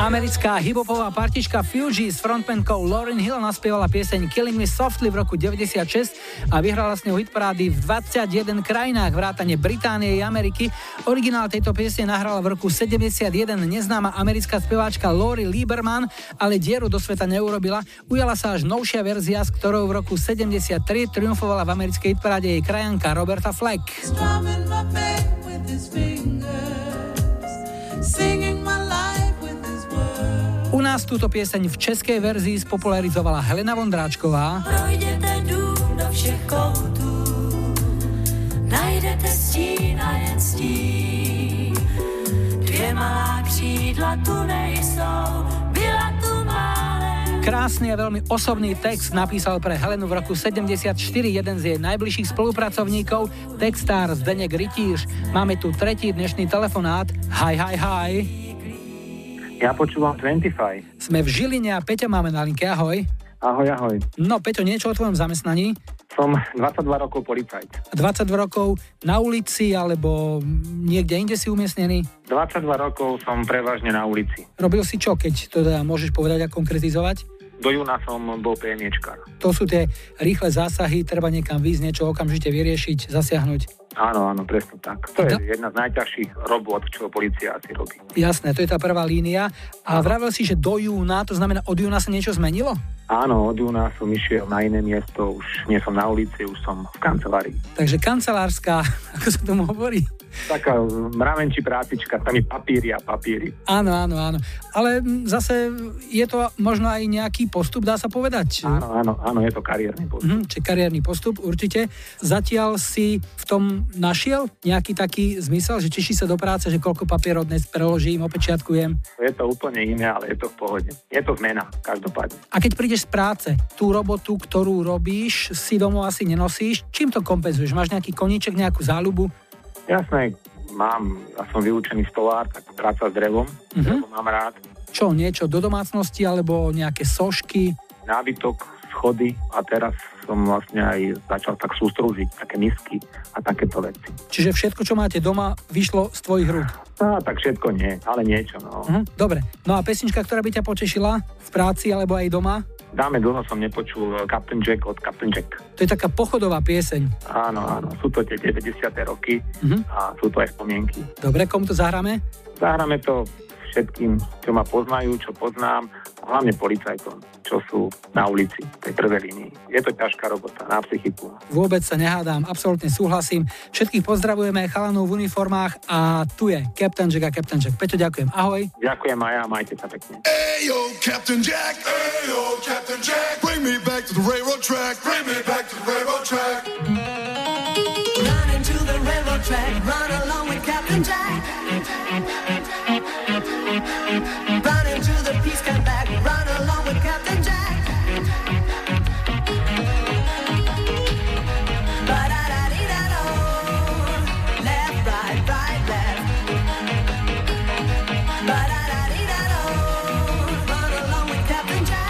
Americká hiphopová partička Fugees s frontmankou Lauryn Hill naspievala pieseň Killing Me Softly v roku 96 a vyhrala s ňou hitparády v 21 krajinách vrátane Británie a Ameriky. Originál tejto piesne nahrala v roku 71 neznáma americká speváčka Lori Lieberman, ale dieru do sveta neurobila. Ujala sa až novšia verzia, s ktorou v roku 73 triumfovala v americkej hitparáde jej krajanka Roberta Fleck. U nás túto pieseň v českej verzii spopularizovala Helena Vondráčková. Projdete dům do všech koutů, najdete stín a jen stín. Dvě malá křídla tu nejsou, byla tu málem. Krásny a veľmi osobný text napísal pre Helenu v roku 74 jeden z jej najbližších spolupracovníkov, textár Zdeněk Rytíř. Máme tu tretí dnešný telefonát. Hi, hi, hi. Ja počúvam 25. Sme v Žiline a Peťa máme na linke, ahoj. Ahoj, ahoj. No Peťo, niečo o tvojom zamestnaní? Som 22 rokov policajt. 22 rokov na ulici alebo niekde inde si umiestnený? 22 rokov som prevažne na ulici. Robil si čo, keď to teda môžeš povedať a konkretizovať? Do júna som bol PMIčkar. To sú tie rýchle zásahy, treba niekam vyjsť, niečo okamžite vyriešiť, zasiahnuť. Áno, áno, presne tak. To je jedna z najťažších robot, čo polícia asi robí. Jasné, to je tá prvá línia. A vravel si, že do júna, to znamená od júna sa niečo zmenilo? Áno, od júna som išiel na iné miesto, už nie som na ulici, už som v kancelárii. Takže kancelárska, ako sa tomu hovorí? Taká mravenčí prátička, tam je papíry. Áno. Ale zase je to možno aj nejaký postup, dá sa povedať? Áno, je to kariérny postup. Čiže kariérny postup, určite. Zatiaľ si v tom našiel nejaký taký zmysel, že teší sa do práce, že koľko papierov dnes preložím, opečiatkujem? Je to úplne iné, ale je to v pohode. Je to zmena, každopádne. A keď prídeš z práce, tú robotu, ktorú robíš, si domov asi nenosíš, čím to kompenzuješ? Máš nejaký koníček, nejakú záľubu? Jasné, mám, ja som vyučený stolár, tak práca s drevom, drevo mám rád. Čo, niečo do domácnosti, alebo nejaké sošky? Nábytok, schody a teraz som vlastne aj začal tak sústružiť také misky a takéto veci. Čiže všetko, čo máte doma, vyšlo z tvojich rúk? Tak všetko nie, ale niečo, no. Dobre, no a pesnička, ktorá by ťa potešila v práci alebo aj doma? Dáme, dlho som nepočul Captain Jack od Captain Jack. To je taká pochodová pieseň. Áno, sú to tie 90. roky a sú to aj spomienky. Dobre, komu to zahráme? Zahráme to všetkým, čo ma poznajú, čo poznám, hlavne policajtom, čo sú na ulici, tej prvej línii. Je to ťažká robota na psychiku. Vôbec sa nehádam, absolútne súhlasím. Všetkých pozdravujeme, chalanov v uniformách a tu je Captain Jack a Captain Jack. Peťo, ďakujem, ahoj. Ďakujem a ja, majte sa pekne. Ejo, Captain Jack, ejo, Captain Jack, bring me back to the railroad track, bring me back to the railroad track. Run into the railroad track, run along with Captain Jack. Run into the peace, come back, run along with Captain Jack. Ba-da-da-dee-da-do, left, right, right, left. Ba-da-da-dee-da-do, run along with Captain Jack.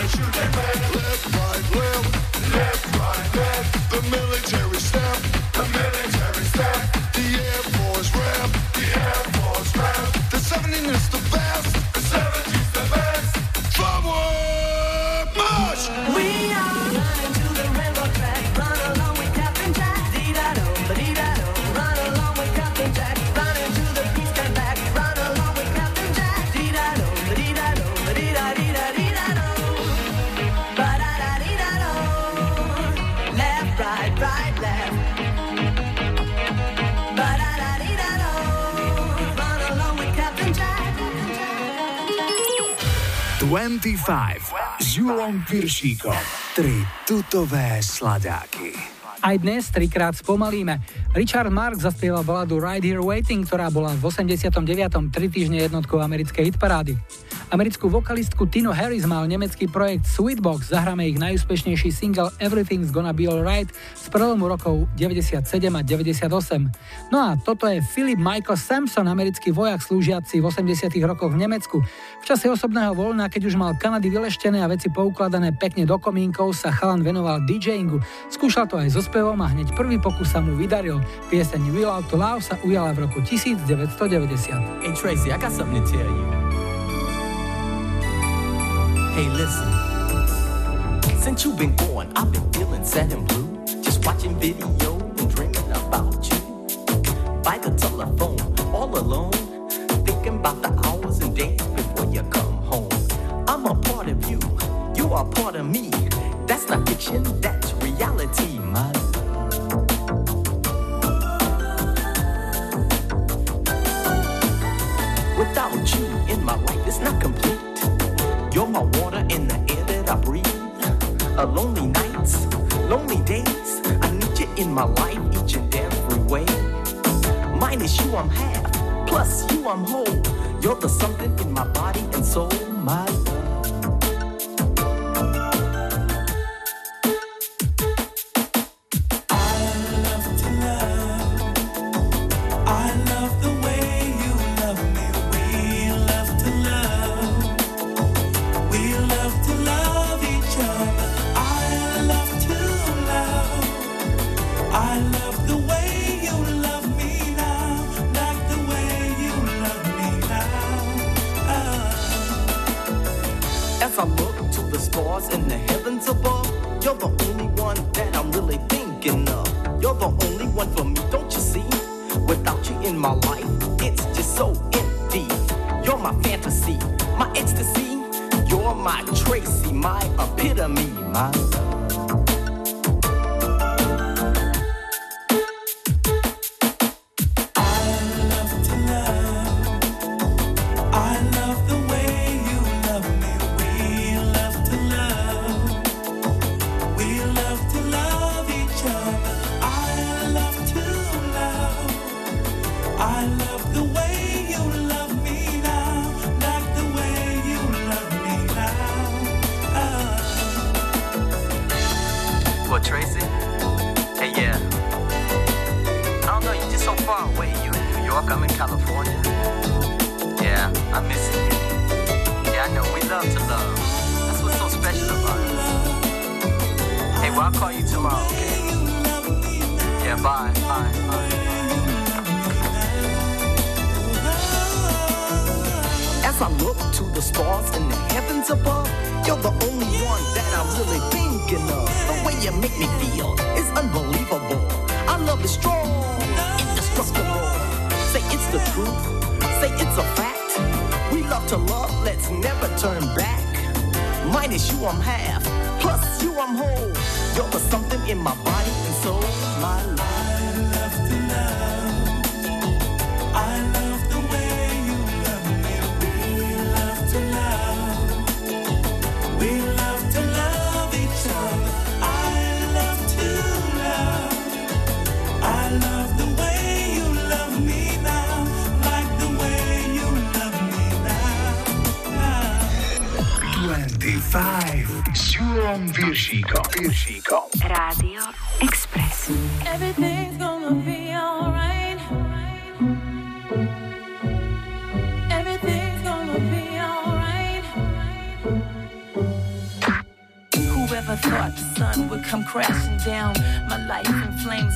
Shoot it, man. 25 s Julom Piršíkom. Tri tutové sladáky. Aj dnes trikrát spomalíme. Richard Marx zaspieval baladu Right Here Waiting, ktorá bola v 89. 3 týždne jednotkou americkej hitparády. Americkú vokalistku Tinu Harris mal nemecký projekt Sweetbox, zahráme ich najúspešnejší single Everything's gonna be alright z prelomu rokov 97 a 98. No a toto je Philip Michael Sampson, americký vojak slúžiaci v 80. rokoch v Nemecku. V čase osobného voľna, keď už mal Kanady vyleštené a veci poukladané pekne do komínkov, sa chalan venoval DJingu. Skúšal to aj so spevom a hneď prvý pokus sa mu vydaril. Pieseň We Love to Love sa ujala v roku 1990. Hey Tracy, I got something to tell you. Hey listen, since you've been gone, I've been feeling sad and blue. Just watching video and dreaming about you. By the telephone, all alone, thinking about the hours and days before you come home. I'm a part of you, you are part of me. That's not fiction, that's reality, my love. Without you in my life, it's not complete. You're my water in the air that I breathe. Lonely nights, lonely days, I need you in my life each and every way. Minus you, I'm half, plus you, I'm whole. You're the something in my body and soul, my love.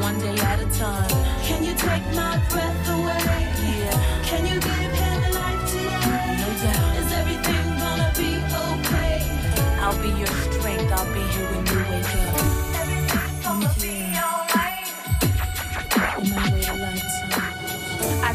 One day at a time. Can you take my breath away? Yeah. Can you give him life today? No doubt. Is everything gonna be okay? I'll be your strength. I'll be here when you wake up. Everything's gonna be alright. My way of lifetime. I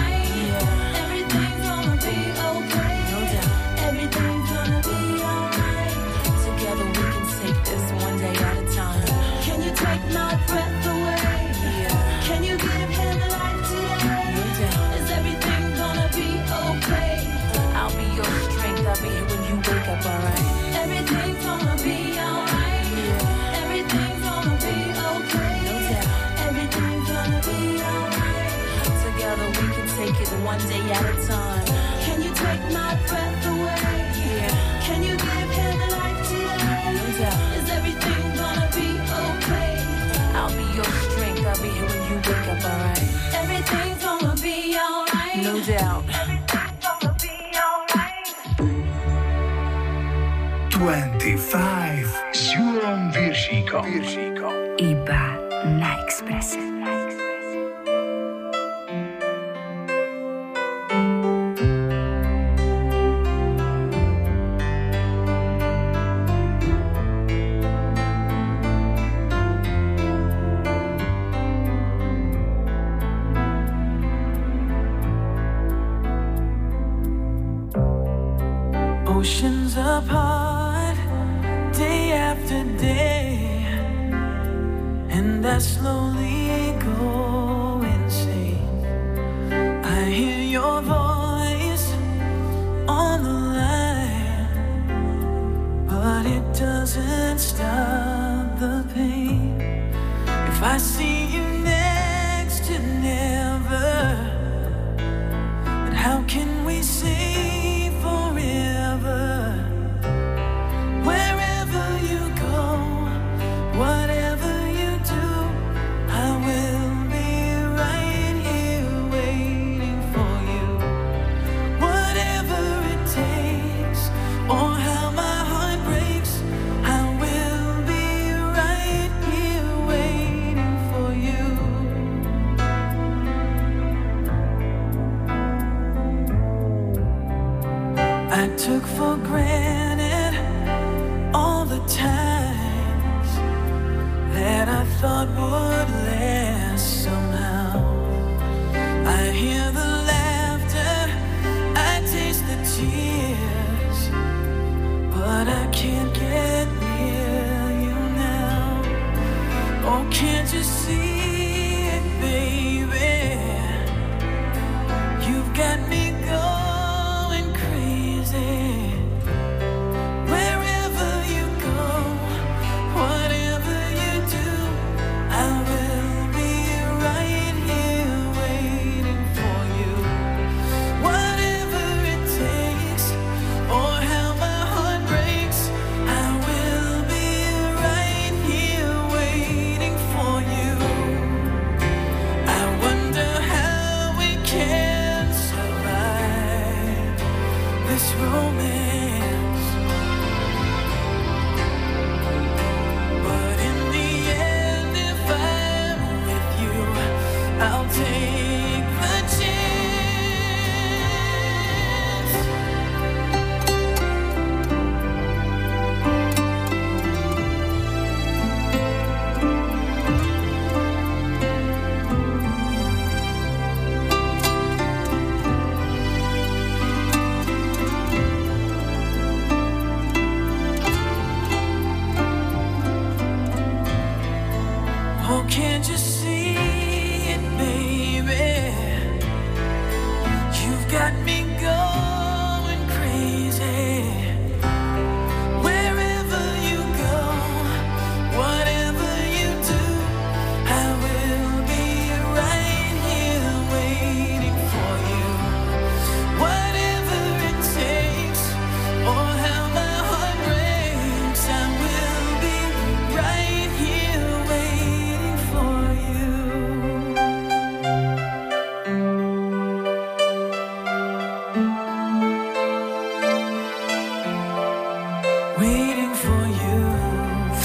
Take my breath away. Yeah. Can you give him life today? Yeah. Is everything gonna be okay? I'll be your strength. I'll be here when you wake up, alright? Everything's gonna be alright. Yeah. Everything's gonna be okay. Yeah. Everything's gonna be alright. Together we can take it one day at a time. Can you take my breath away? Yeah. Can you give him life today? Yeah. Is everything gonna be okay? I'll be your strength, I'll be here when you wake up, alright? Everything's gonna be alright. No doubt. Everything's gonna be alright. 25 s Julom Viršíkom. Iba na Expresse. Oceans apart, day after day, and I slowly go insane. I hear your voice on the line, but it doesn't stop the pain. If I see you next to never, then how can we say? Took for granted all the times that I thought would last somehow. I hear the laughter, I taste the tears, but I can't get near you now. Oh, can't you see it, baby? You've got me going.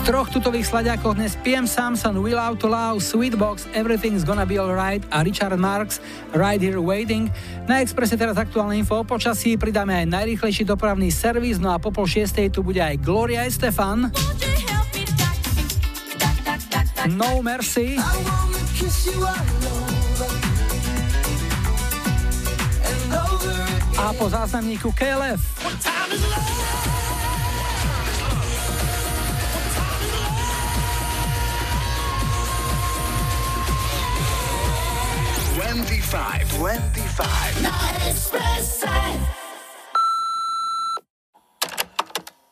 troch tutových slaďákoch dnes pijem Samson, Will Out to Love, Sweetbox, Everything's gonna be alright a Richard Marx, Right Here Waiting. Na Expresse teraz aktuálne info o počasí, pridáme aj najrýchlejší dopravný servis, no a po 5:30 tu bude aj Gloria Estefan. No Mercy. A po záznamníku KLF.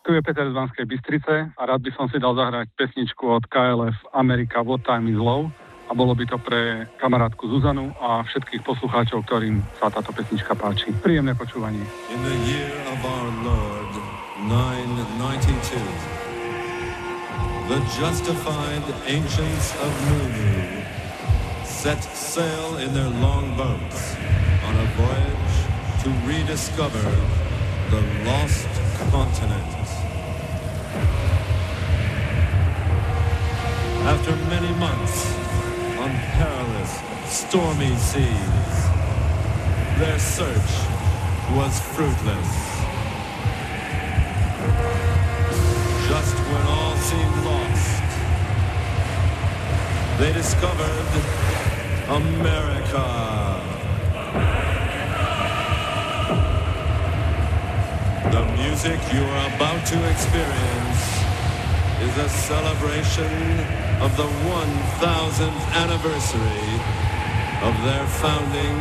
Tu je Peter z Banskej Bystrice a rád by som si dal zahrať pesničku od KLF America What Time Is Love a bolo by to pre kamarátku Zuzanu a všetkých poslucháčov, ktorým sa táto pesnička páči. Príjemné počúvanie. In the year of our Lord 992 the justified ancients of Moon set sail in their long boats on a voyage to rediscover the lost continent. After many months on perilous, stormy seas, their search was fruitless. Just when all seemed lost, they discovered America. The music you are about to experience is a celebration of the 1,000th anniversary of their founding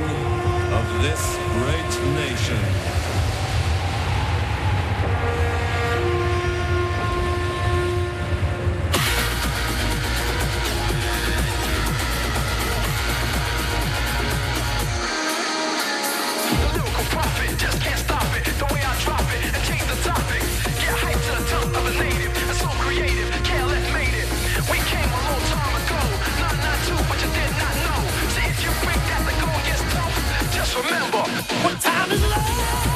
of this great nation. Remember, what time is love?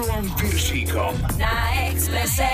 Karlom Piršíkom na Expresse.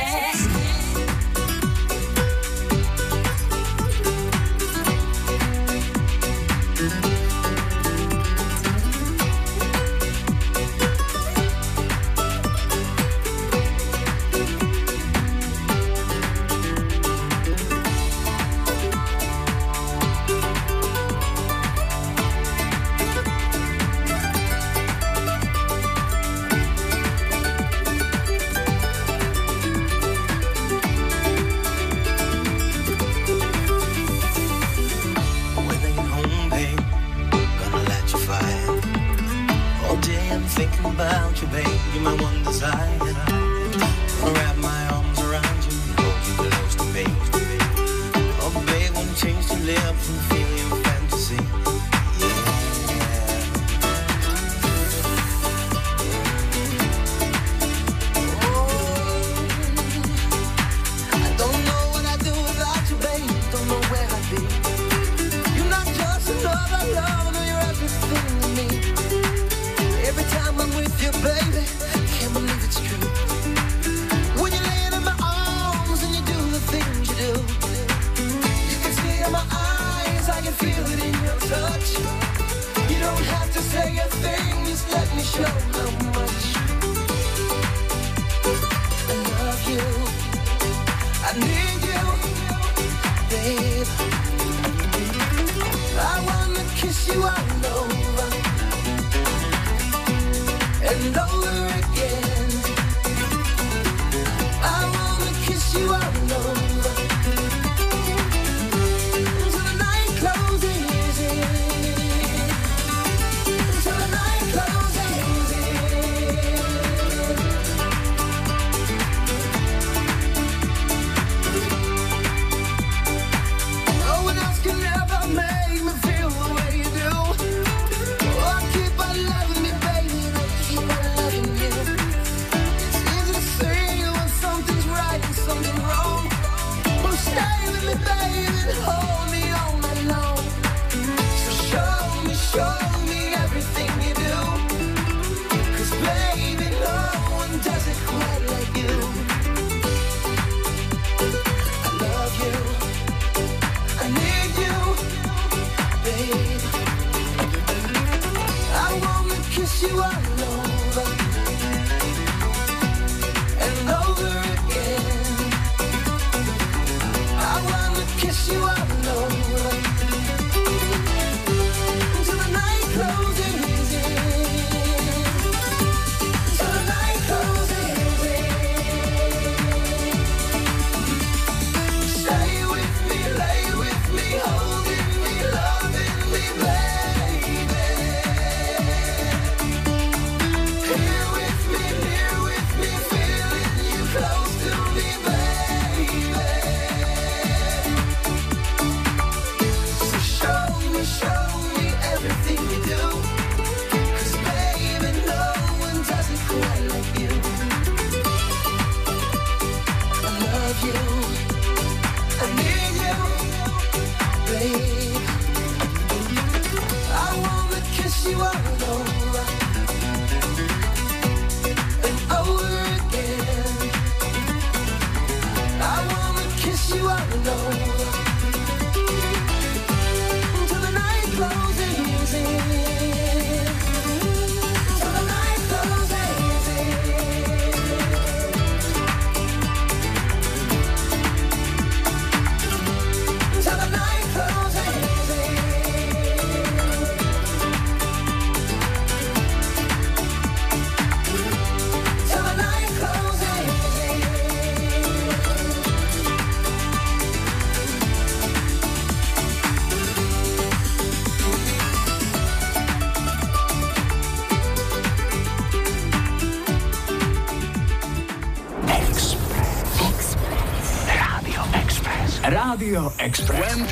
Radio Express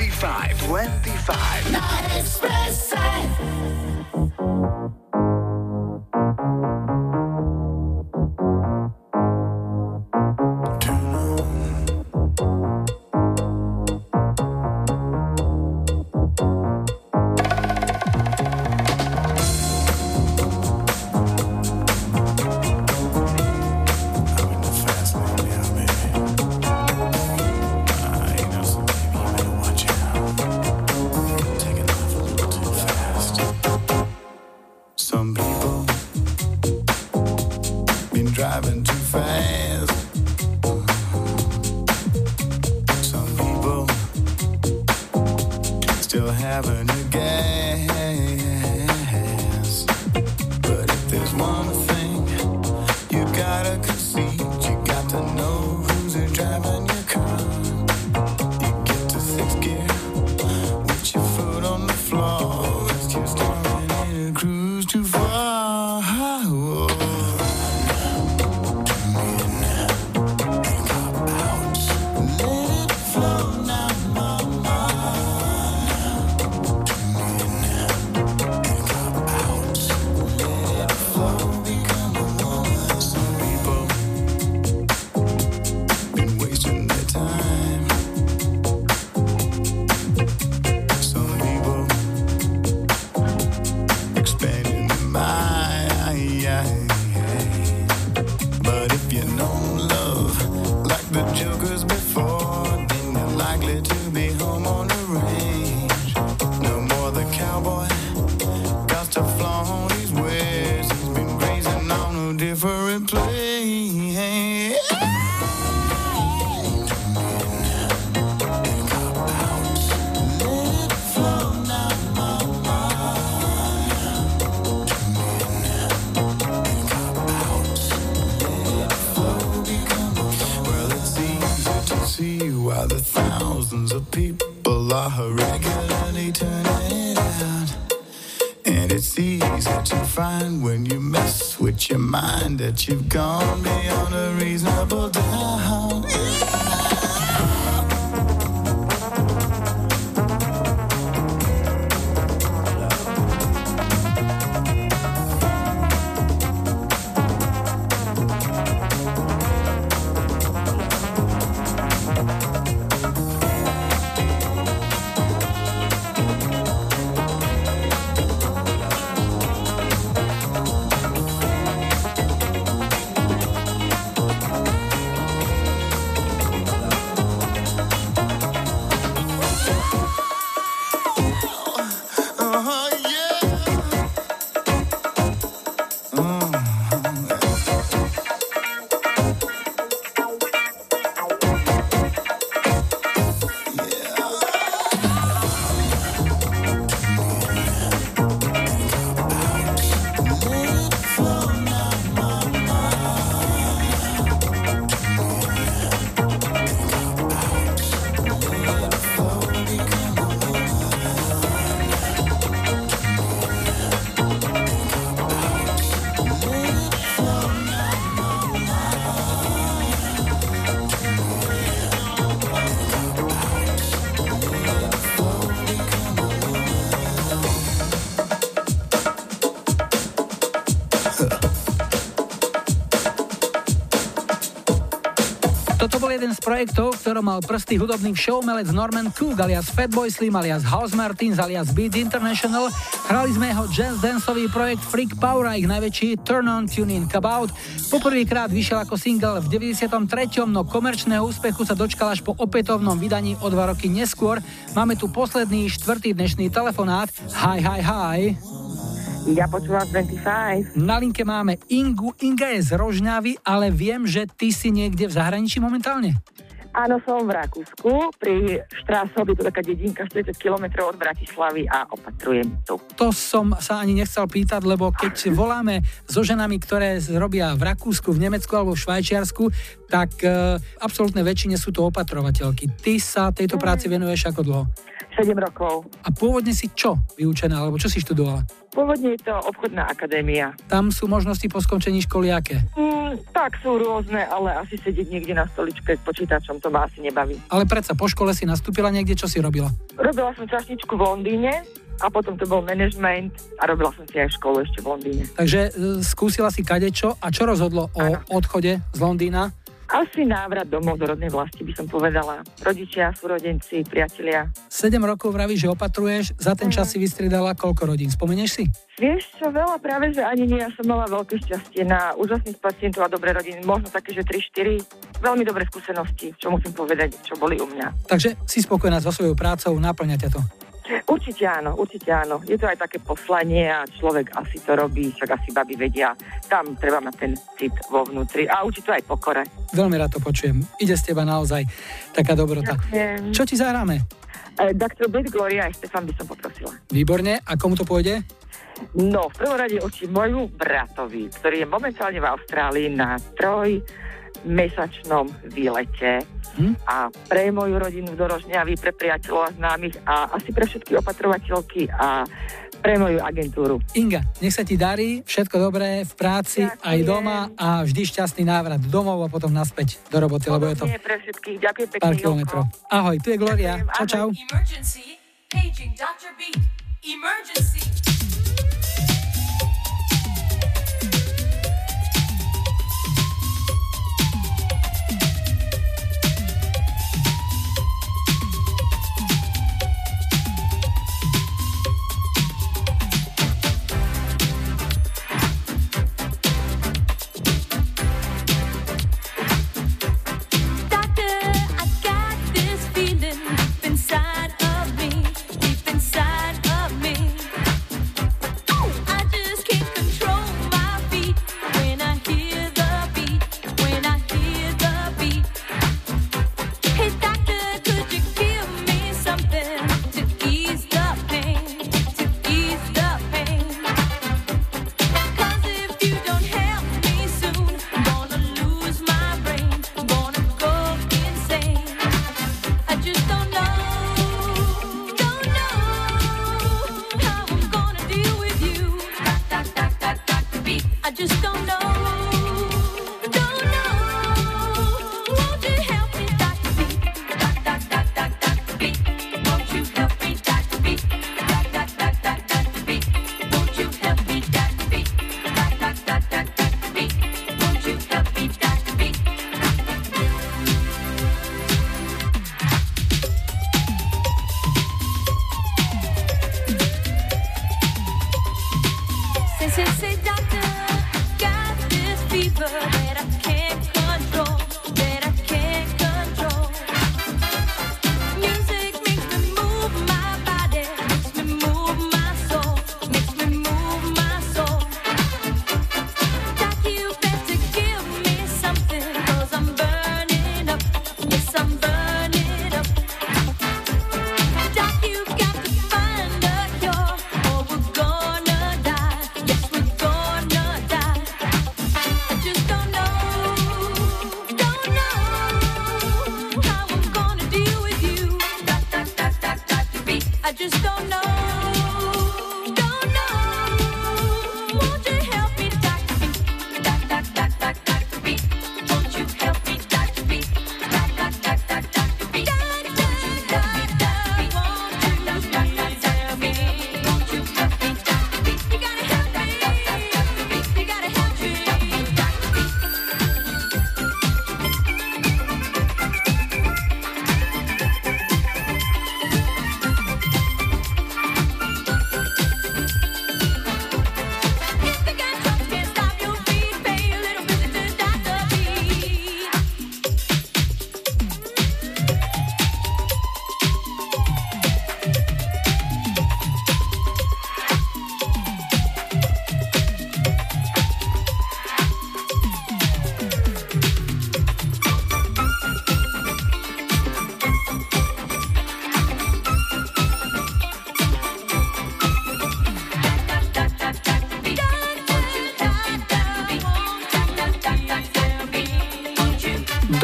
25 na Expresse. having a gas. But if there's one thing you gotta concede, you got to know who's driving your car. You get to sixth gear with your foot on the floor. It's your story and cruise too far. Your mind that you've gone beyond a reasonable doubt. Jeden z projektov, ktorom mal prsty hudobný showmelec Norman Cook alias Fatboy Slim alias House Martins alias Beat International. Hrali sme jeho jazz danceový projekt Freak Power a ich najväčší Turn On, Tune In, Cub Out. Poprvýkrát vyšiel ako single v 93., no komerčného úspechu sa dočkal až po opätovnom vydaní o 2 roky neskôr. Máme tu posledný, štvrtý dnešný telefonát. Hi. Ja počúvam 25. Na linke máme Ingu. Inga je z Rožňavy, ale viem, že ty si niekde v zahraničí momentálne. Áno, som v Rakúsku, pri Štrásovi, to taká dedinka 40 km od Bratislavy a opatrujem tu. To som sa ani nechcel pýtať, lebo keď voláme so ženami, ktoré robia v Rakúsku, v Nemecku alebo v Švajčiarsku, tak absolútne väčšine sú to opatrovateľky. Ty sa tejto práci venuješ ako dlho? 7 rokov. A pôvodne si čo vyučená, alebo čo si študovala? Pôvodne je to obchodná akadémia. Tam sú možnosti po skončení školy aké? Tak sú rôzne, ale asi sedieť niekde na stoličke s počítačom, to ma asi nebaví. Ale predsa po škole si nastúpila niekde, čo si robila? Robila som čašničku v Londýne a potom to bol management a robila som si aj školu ešte v Londýne. Takže skúsila si kadečo a čo rozhodlo o odchode z Londýna? Asi návrat domov do rodnej vlasti, by som povedala. Rodičia, súrodenci, priatelia. 7 rokov vravíš, že opatruješ, za ten čas si vystriedala koľko rodín, spomenieš si? Vieš čo, veľa, práve že ani nie, ja som mala veľké šťastie na úžasných pacientov a dobré rodiny, možno také, že 3-4, veľmi dobré skúsenosti, čo musím povedať, čo boli u mňa. Takže si spokojná so svojou prácou, naplňa ťa to? Určite áno. Je to aj také poslanie a človek asi to robí, však asi baby vedia. Tam treba mať ten cit vo vnútri a určite aj pokore. Veľmi rád to počujem. Ide z teba naozaj taká dobrota. Ďakujem. Čo ti zahráme? Dr. Blade, Gloria a Štefan by som poprosila. Výborne, a komu to pôjde? No, v prvom rade oči môjmu bratovi, ktorý je momentálne v Austrálii na 3-mesačnom výlete a pre moju rodinu v Dorožňavi, pre priateľov a známych a asi pre všetky opatrovateľky a pre moju agentúru. Inga, nech sa ti darí, všetko dobré v práci, ďakujem, aj doma a vždy šťastný návrat domov a potom naspäť do roboty, lebo je to pre všetkých. Ďakujem pekne, pár kilometrov. Ahoj, tu je Gloria. Ďakujem, čau, čau. Emergency, paging Dr. B. Emergency.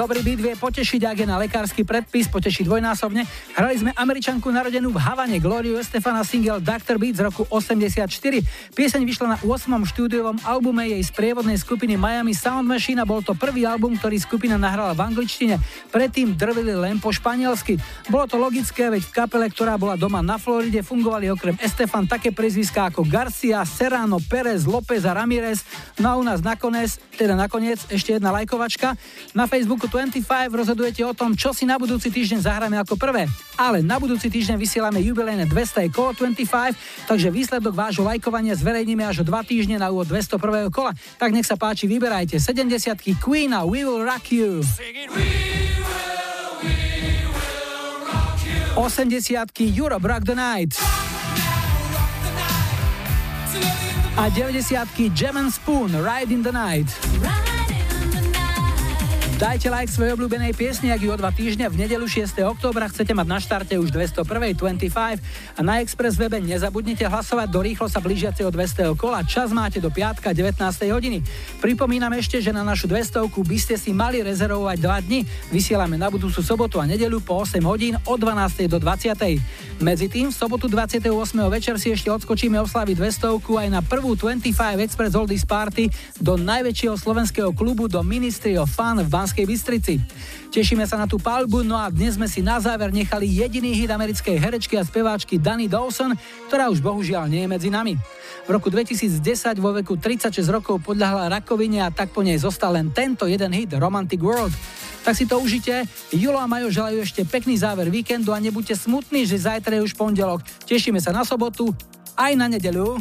Dobrý byt vie potešiť, ak je na lekársky predpis, potešiť dvojnásobne. Hrali sme Američanku narodenú v Havane, Gloriu Estefana, single Dr. Beat z roku 84. Pieseň vyšla na 8. štúdiovom albume jej sprievodnej skupiny Miami Sound Machine a bol to prvý album, ktorý skupina nahrala v angličtine. Predtým drvili len po španielsky. Bolo to logické, veď v kapele, ktorá bola doma na Floride, fungovali okrem Estefan také priezviská ako Garcia, Serrano, Perez, López a Ramírez. No a u nás nakoniec ešte jedna lajkovačka. Na Facebooku 25 rozhodujete o tom, čo si na budúci týždeň zahráme ako prvé. Ale na budúci týždeň vysielame jubilejné 200 kolo 25, takže výsledok vášho lajkovania zverejníme až o 2 týždne na úvod 201. kola. Tak nech sa páči, vyberajte 70-ky Queen a We Will Rock You. 80-ky Europe Rock the Night. A 90-ky Jam and Spoon Ride in the Night. Dajte like svojej obľúbenej piesni, ak ju o 2 týždňa v nedeľu 6. októbra chcete mať na štarte už 201.25 a na Express webe nezabudnite hlasovať do rýchlo sa blížiaceho 200. kola. Čas máte do piatka 19:00. Pripomínam ešte, že na našu 200-ku by ste si mali rezervovať 2 dni. Vysielame na budúcu sobotu a nedeľu po 8 hodín od 12:00 do 20:00. Medzi tým v sobotu 28. večer si ešte odskočíme oslaviť 200-ku aj na prvú 25 Express Oldies Party do najväčšieho slovenského klubu do Ministry of Fun v Banskej Bystrici. Tešíme sa na tú palbu, no a dnes sme si na záver nechali jediný hit americkej herečky a speváčky Dani Dawson, ktorá už bohužiaľ nie je medzi nami. V roku 2010 vo veku 36 rokov podľahla rakovine a tak po nej zostal len tento jeden hit, Romantic World. Tak si to užite, Julo a Majo želajú ešte pekný záver víkendu a nebuďte smutní, že zajtra je už pondelok. Tešíme sa na sobotu aj na nedeľu.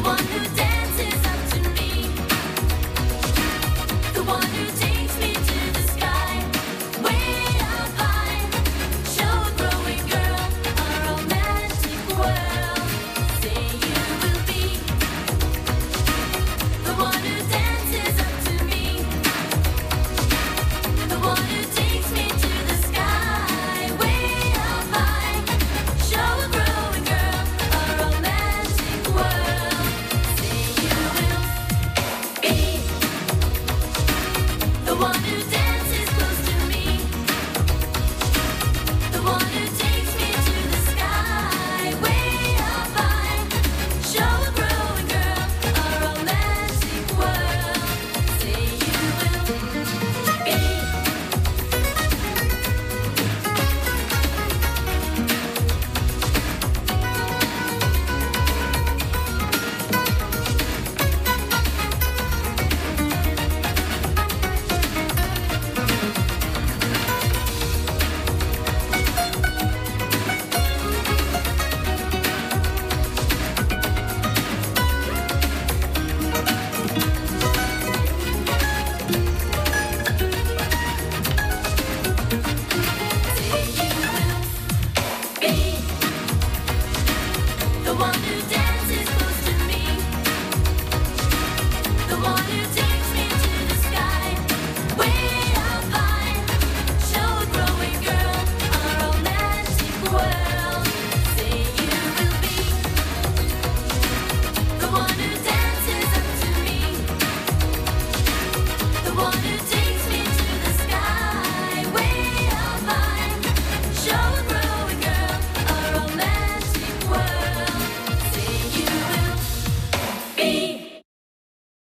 One new day.